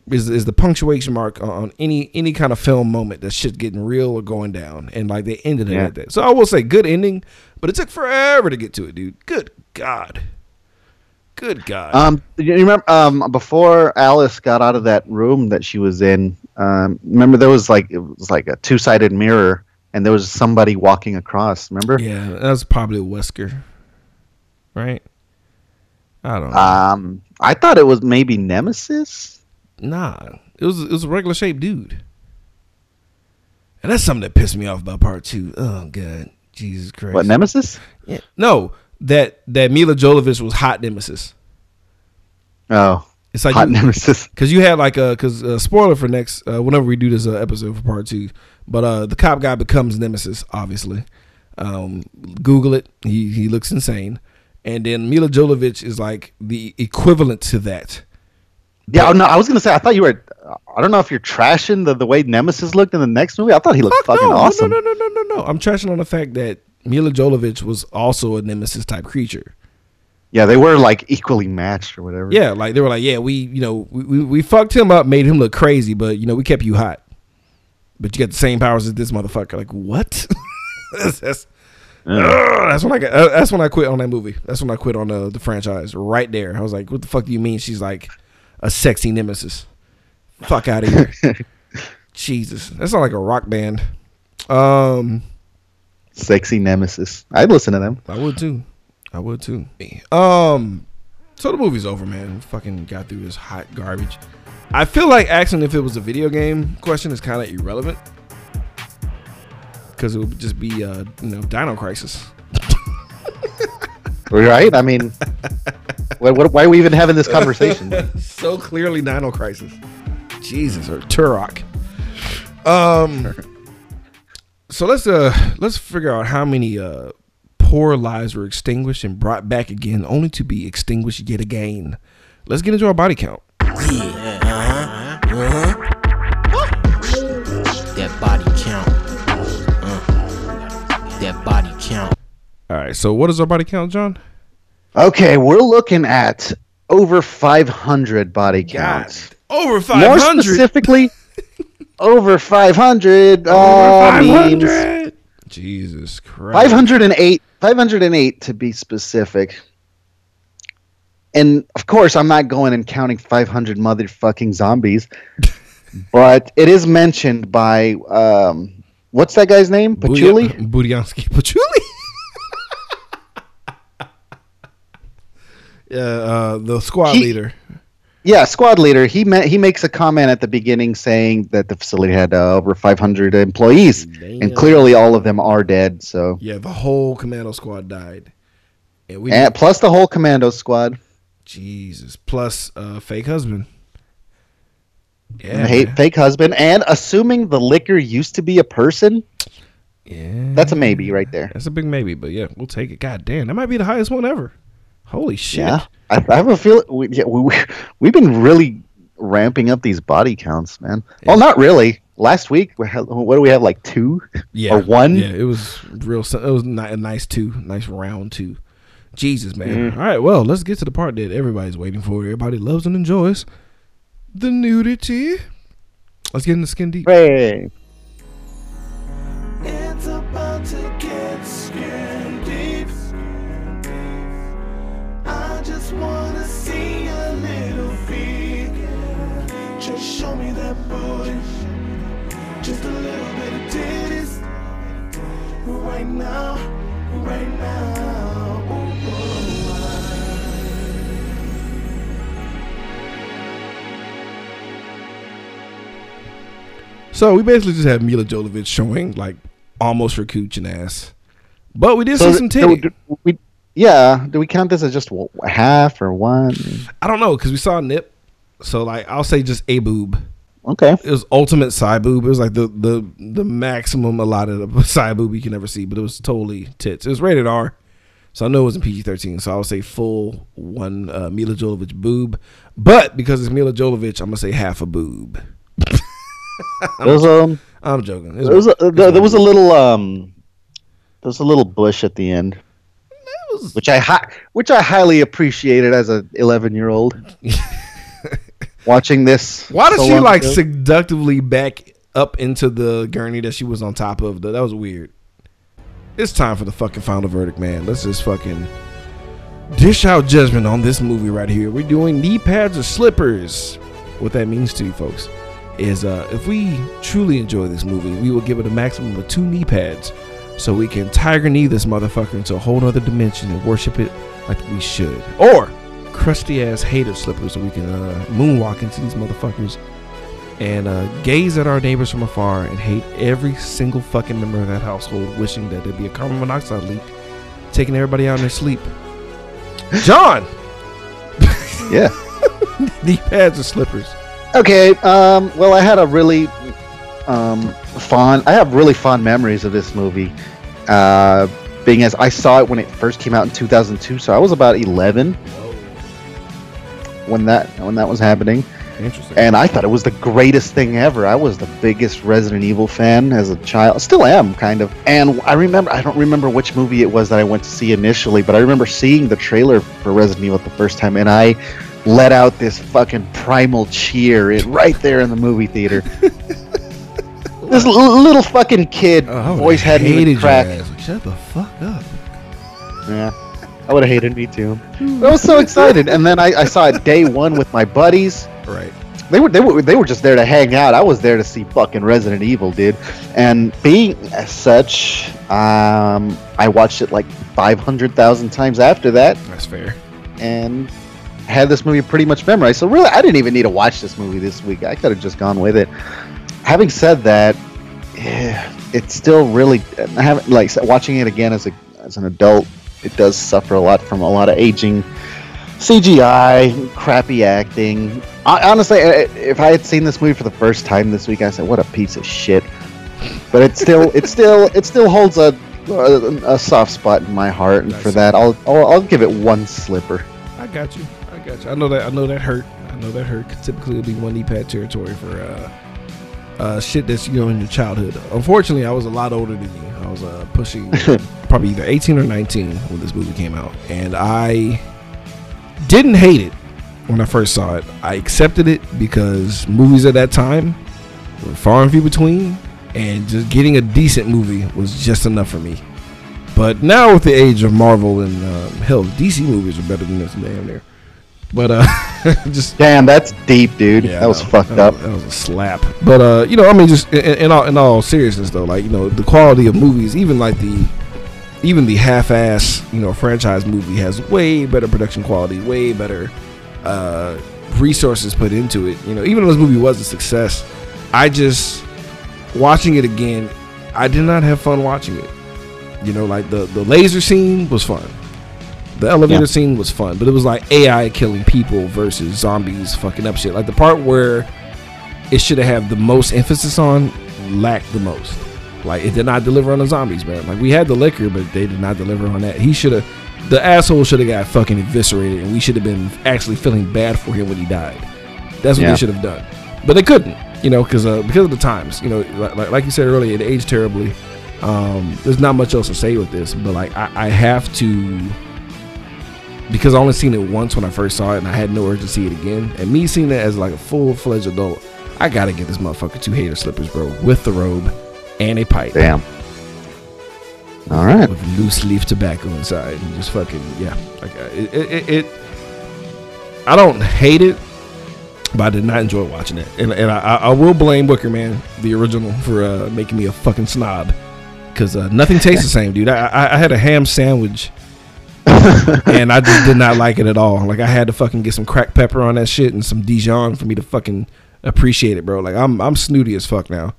is is the punctuation mark on any any kind of film moment that shit's getting real or going down. And like they ended it yeah. like that. So I will say, good ending, but it took forever to get to it, dude. Good God, Good God. Um, you remember um, before Alice got out of that room that she was in, um, remember there was like it was like a two-sided mirror and there was somebody walking across, remember? Yeah, that was probably Wesker. Right? I don't know. Um, I thought it was maybe Nemesis. Nah, it was it was a regular shaped dude. And that's something that pissed me off about part two. Oh God, Jesus Christ! What, Nemesis? Yeah. No, that that Milla Jovovich was hot Nemesis. Oh, it's like hot you, Nemesis. Because you had like a because uh, spoiler for next uh, whenever we do this uh, episode for part two, but uh, the cop guy becomes Nemesis. Obviously, um, Google it. He he looks insane. And then Milla Jovovich is like the equivalent to that. Yeah, but, no, I was gonna say I thought you were. I don't know if you're trashing the, the way Nemesis looked in the next movie. I thought he looked fuck fucking no, awesome. No, no, no, no, no, no. I'm trashing on the fact that Milla Jovovich was also a Nemesis type creature. Yeah, they were like equally matched or whatever. Yeah, like they were like, yeah, we, you know, we, we, we fucked him up, made him look crazy, but you know, we kept you hot. But you got the same powers as this motherfucker. Like what? that's, that's, Uh, uh, that's when I got, uh, that's when I quit on that movie. That's when I quit on the, the franchise right there. I was like, what the fuck do you mean she's like a sexy Nemesis? Fuck out of here. Jesus. That's not like a rock band. Um, Sexy Nemesis. I'd listen to them. I would too. I would too. Um, so the movie's over, man. We fucking got through this hot garbage. I feel like asking if it was a video game question is kind of irrelevant. Because it would just be, uh, you know, Dino Crisis. Right? I mean, what, what, why are we even having this conversation? So clearly Dino Crisis. Jesus, or Turok. Um, so let's uh, let's figure out how many uh, poor lives were extinguished and brought back again, only to be extinguished yet again. Let's get into our body count. Yeah. Uh-huh. Uh-huh. All right, so what is our body count, John? Okay, we're looking at over five hundred body counts. God, over five hundred? More specifically, over five hundred. Over oh, five hundred. Memes. Jesus Christ. five hundred eight. five hundred eight to be specific. And, of course, I'm not going and counting five hundred motherfucking zombies. But it is mentioned by, um, what's that guy's name? Patchouli? Budiansky. Patchouli? Uh, uh, the squad he, leader. Yeah, squad leader. He ma- he makes a comment at the beginning saying that the facility had uh, over five hundred employees. Damn. And clearly all of them are dead. So yeah, the whole commando squad died. And we and plus the whole commando squad. Jesus. Plus uh, fake husband. Yeah, hate fake husband. And assuming the liquor used to be a person. Yeah, that's a maybe right there. That's a big maybe, but yeah, we'll take it. God damn, that might be the highest one ever. Holy shit. Yeah, I, I have a feeling we, yeah, we, we've been really ramping up these body counts, man. Yeah. Well, not really. Last week, what do we have, like two? Yeah. Or one? Yeah, it was real. It was a nice two, nice round two. Jesus, man. Mm. All right, well, let's get to the part that everybody's waiting for. Everybody loves and enjoys the nudity. Let's get into Skin Deep. Hey. It's about to get scared. Show me that boy, just a little bit of titties, right now, right now, oh boy. So we basically just had Milla Jovovich showing like almost her cooch and ass, but we did so see some titties. Yeah, do we count this as just half or one? I don't know, because we saw a nip. So like I'll say just a boob. Okay. It was ultimate side boob. It was like the the the maximum allotted of a side boob you can ever see, but it was totally tits. It was rated R, so I know it wasn't P G thirteen. So I would say full one uh, Milla Jovovich boob, but because it's Milla Jovovich, I'm gonna say half a boob. I'm, was, um, I'm joking. Was, there was a, there, there was a little um, there was a little bush at the end, was, which I hi- which I highly appreciated as an eleven year old. Watching this, why did so she like ago? Seductively back up into the gurney that she was on top of? That was weird. It's time for the fucking final verdict, man. Let's just fucking dish out judgment on this movie right here. We're doing knee pads or slippers. What that means to you folks is uh, if we truly enjoy this movie, we will give it a maximum of two knee pads so we can tiger knee this motherfucker into a whole nother dimension and worship it like we should. Or crusty ass hater slippers so we can uh, moonwalk into these motherfuckers and uh, gaze at our neighbors from afar and hate every single fucking member of that household, wishing that there'd be a carbon monoxide leak taking everybody out in their sleep. John! Yeah. Knee pads or slippers? Okay, um, well, I had a really um, fond... I have really fond memories of this movie. Uh, being as I saw it when it first came out in two thousand two, so I was about eleven when that when that was happening. Interesting. And I thought it was the greatest thing ever. I was the biggest Resident Evil fan as a child. Still am, kind of. And I remember, I don't remember which movie it was that I went to see initially, but I remember seeing the trailer for Resident Evil the first time, and I let out this fucking primal cheer right there in the movie theater. This l- little fucking kid oh, voice hadn't even cracked. Like, shut the fuck up. Yeah. I would have hated me too. I was so excited, and then I, I saw it day one with my buddies. Right. They were they were they were just there to hang out. I was there to see fucking Resident Evil, dude. And being as such, um, I watched it like five hundred thousand times after that. That's fair. And had this movie pretty much memorized. So really, I didn't even need to watch this movie this week. I could have just gone with it. Having said that, it's still really. I haven't like watching it again as a as an adult. It does suffer a lot from a lot of aging, C G I, crappy acting. I, honestly, if I had seen this movie for the first time this week, I said, "What a piece of shit!" But it still, it still, it still holds a, a, a soft spot in my heart, and for that, I'll, I'll I'll give it one slipper. I got you. I got you. I know that. I know that hurt. I know that hurt. Typically, it'll be one knee pad territory for uh, uh, shit that's you know in your childhood. Unfortunately, I was a lot older than you. I was uh, pushing. Probably either eighteen or nineteen when this movie came out, and I didn't hate it when I first saw it. I accepted it because movies at that time were far and few between, and just getting a decent movie was just enough for me. But now with the age of Marvel and um, hell, D C movies are better than this damn near. But uh, just damn, that's deep, dude. Yeah, that was fucked up. That was a slap. But uh, you know, I mean, just in, in all in all seriousness though, like you know, the quality of movies, even like the Even the half-ass, you know, franchise movie has way better production quality, way better uh, resources put into it. You know, even though this movie was a success, I just watching it again, I did not have fun watching it. You know, like the, the laser scene was fun, the elevator yeah. scene was fun, but it was like A I killing people versus zombies fucking up shit. Like the part where it should have the most emphasis on lacked the most. Like, it did not deliver on the zombies, man. Like, we had the liquor, but they did not deliver on that. He should have... The asshole should have got fucking eviscerated, and we should have been actually feeling bad for him when he died. That's what yeah. they should have done. But they couldn't, you know, because uh, because of the times. You know, like, like you said earlier, it aged terribly. Um, there's not much else to say with this, but, like, I, I have to... Because I only seen it once when I first saw it, and I had no urge to see it again. And me seeing that as, like, a full-fledged adult, I got to get this motherfucker two hater slippers, bro, with the robe. And a pipe. Damn. All right. With loose leaf tobacco inside, and just fucking yeah. Like it, it, it. I don't hate it, but I did not enjoy watching it, and and I, I will blame Wicker Man, the original, for uh, making me a fucking snob, because uh, nothing tastes the same, dude. I, I I had a ham sandwich, and I just did not like it at all. Like I had to fucking get some cracked pepper on that shit and some Dijon for me to fucking appreciate it, bro. Like I'm I'm snooty as fuck now,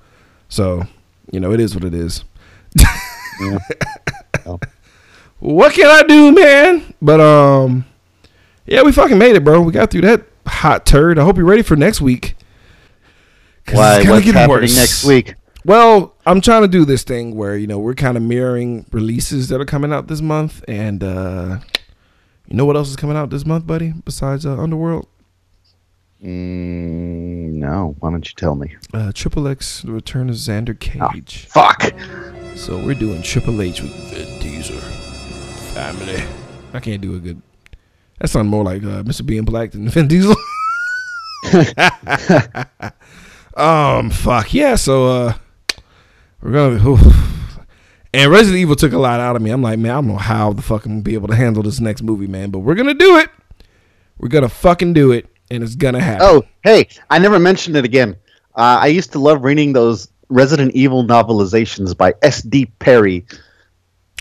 so. You know, it is what it is. Yeah. Oh. What can I do, man? But, um, yeah, we fucking made it, bro. We got through that hot turd. I hope you're ready for next week. Why? It's what's happening worse. Next week? Well, I'm trying to do this thing where, you know, we're kind of mirroring releases that are coming out this month. And, uh, you know what else is coming out this month, buddy, besides uh, Underworld? Mm, no, why don't you tell me? Uh, Triple X, The Return of Xander Cage. Oh, fuck! So we're doing Triple H with Vin Diesel. Family. I can't do a good... That sounds more like uh, Mister Being Black than Vin Diesel. um, fuck, yeah, so uh, we're gonna... Oof. And Resident Evil took a lot out of me. I'm like, man, I don't know how the fuck I'm going to be able to handle this next movie, man. But we're going to do it. We're going to fucking do it. And it's going to happen. Oh, hey, I never mentioned it again. Uh, I used to love reading those Resident Evil novelizations by S D Perry.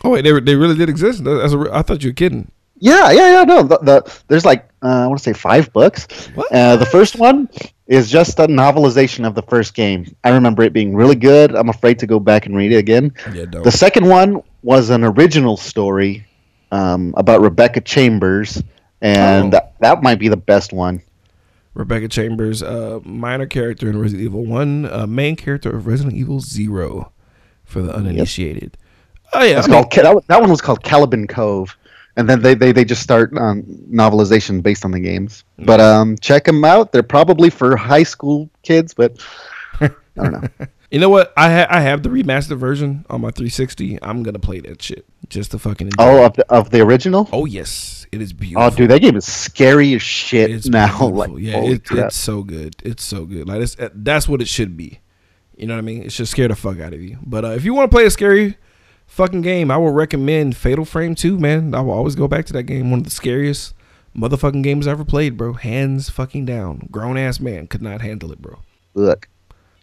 Oh, wait, they, re- they really did exist? That's a re- I thought you were kidding. Yeah, yeah, yeah. No, the, the, there's like, uh, I want to say five books. What? Uh, the first one is just a novelization of the first game. I remember it being really good. I'm afraid to go back and read it again. Yeah, don't. The second one was an original story um, about Rebecca Chambers, and oh. that, that might be the best one. Rebecca Chambers, a uh, minor character in Resident Evil one, a uh, main character of Resident Evil zero for the uninitiated. Yep. Oh, yeah. I mean, called, that one was called Caliban Cove. And then they, they, they just start um, novelization based on the games. Mm-hmm. But um, check them out. They're probably for high school kids, but I don't know. You know what? I ha- I have the remastered version on my three sixty. I'm going to play that shit just to fucking enjoy. Oh, of the, of the original? Oh, yes. It is beautiful. Oh, dude, that game is scary as shit it's now. Beautiful. Like, yeah, it, it's so good. It's so good. Like it's, that's what it should be. You know what I mean? It should scare the fuck out of you. But uh, if you want to play a scary fucking game, I would recommend Fatal Frame two, man. I will always go back to that game. One of the scariest motherfucking games I ever played, bro. Hands fucking down. Grown-ass man could not handle it, bro. Look.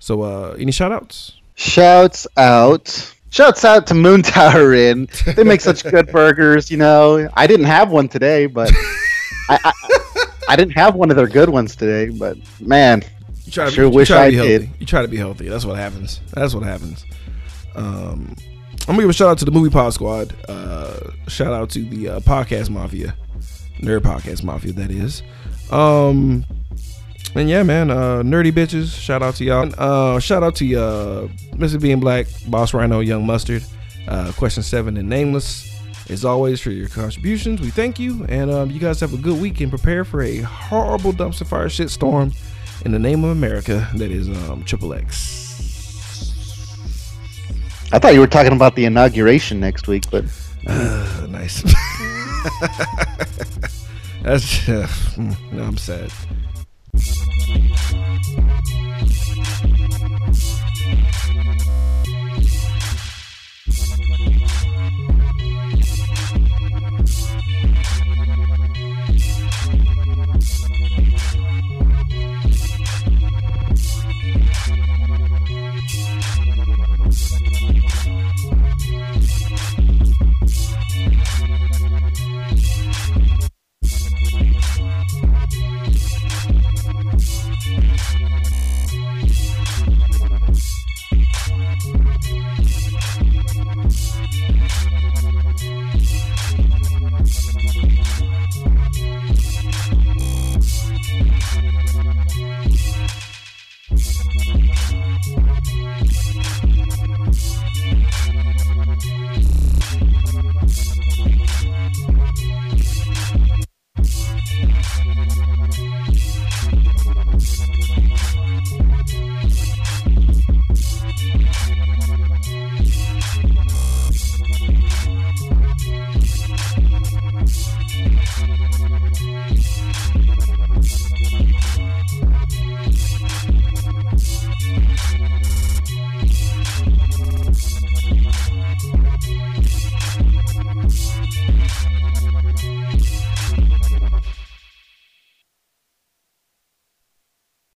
So, uh, any shout-outs? Shouts out. Shouts out to Moon Tower Inn. They make such good burgers, you know. I didn't have one today, but I, I I didn't have one of their good ones today, but man, you try to, sure you wish try to be I healthy. Did. You try to be healthy. That's what happens. That's what happens. Um, I'm going to give a shout-out to the Movie Pod Squad. Uh, shout-out to the uh, Podcast Mafia. Nerd Podcast Mafia, that is. Um... And yeah, man, uh, nerdy bitches, shout out to y'all. Uh, shout out to uh, Mister Being Black, Boss Rhino, Young Mustard, uh, Question seven, and Nameless. As always, for your contributions, we thank you. And um, you guys have a good week and prepare for a horrible dumpster fire shitstorm in the name of America. That is um, Triple X. I thought you were talking about the inauguration next week, but. Uh, nice. That's. Uh, no, I'm sad. Thank you.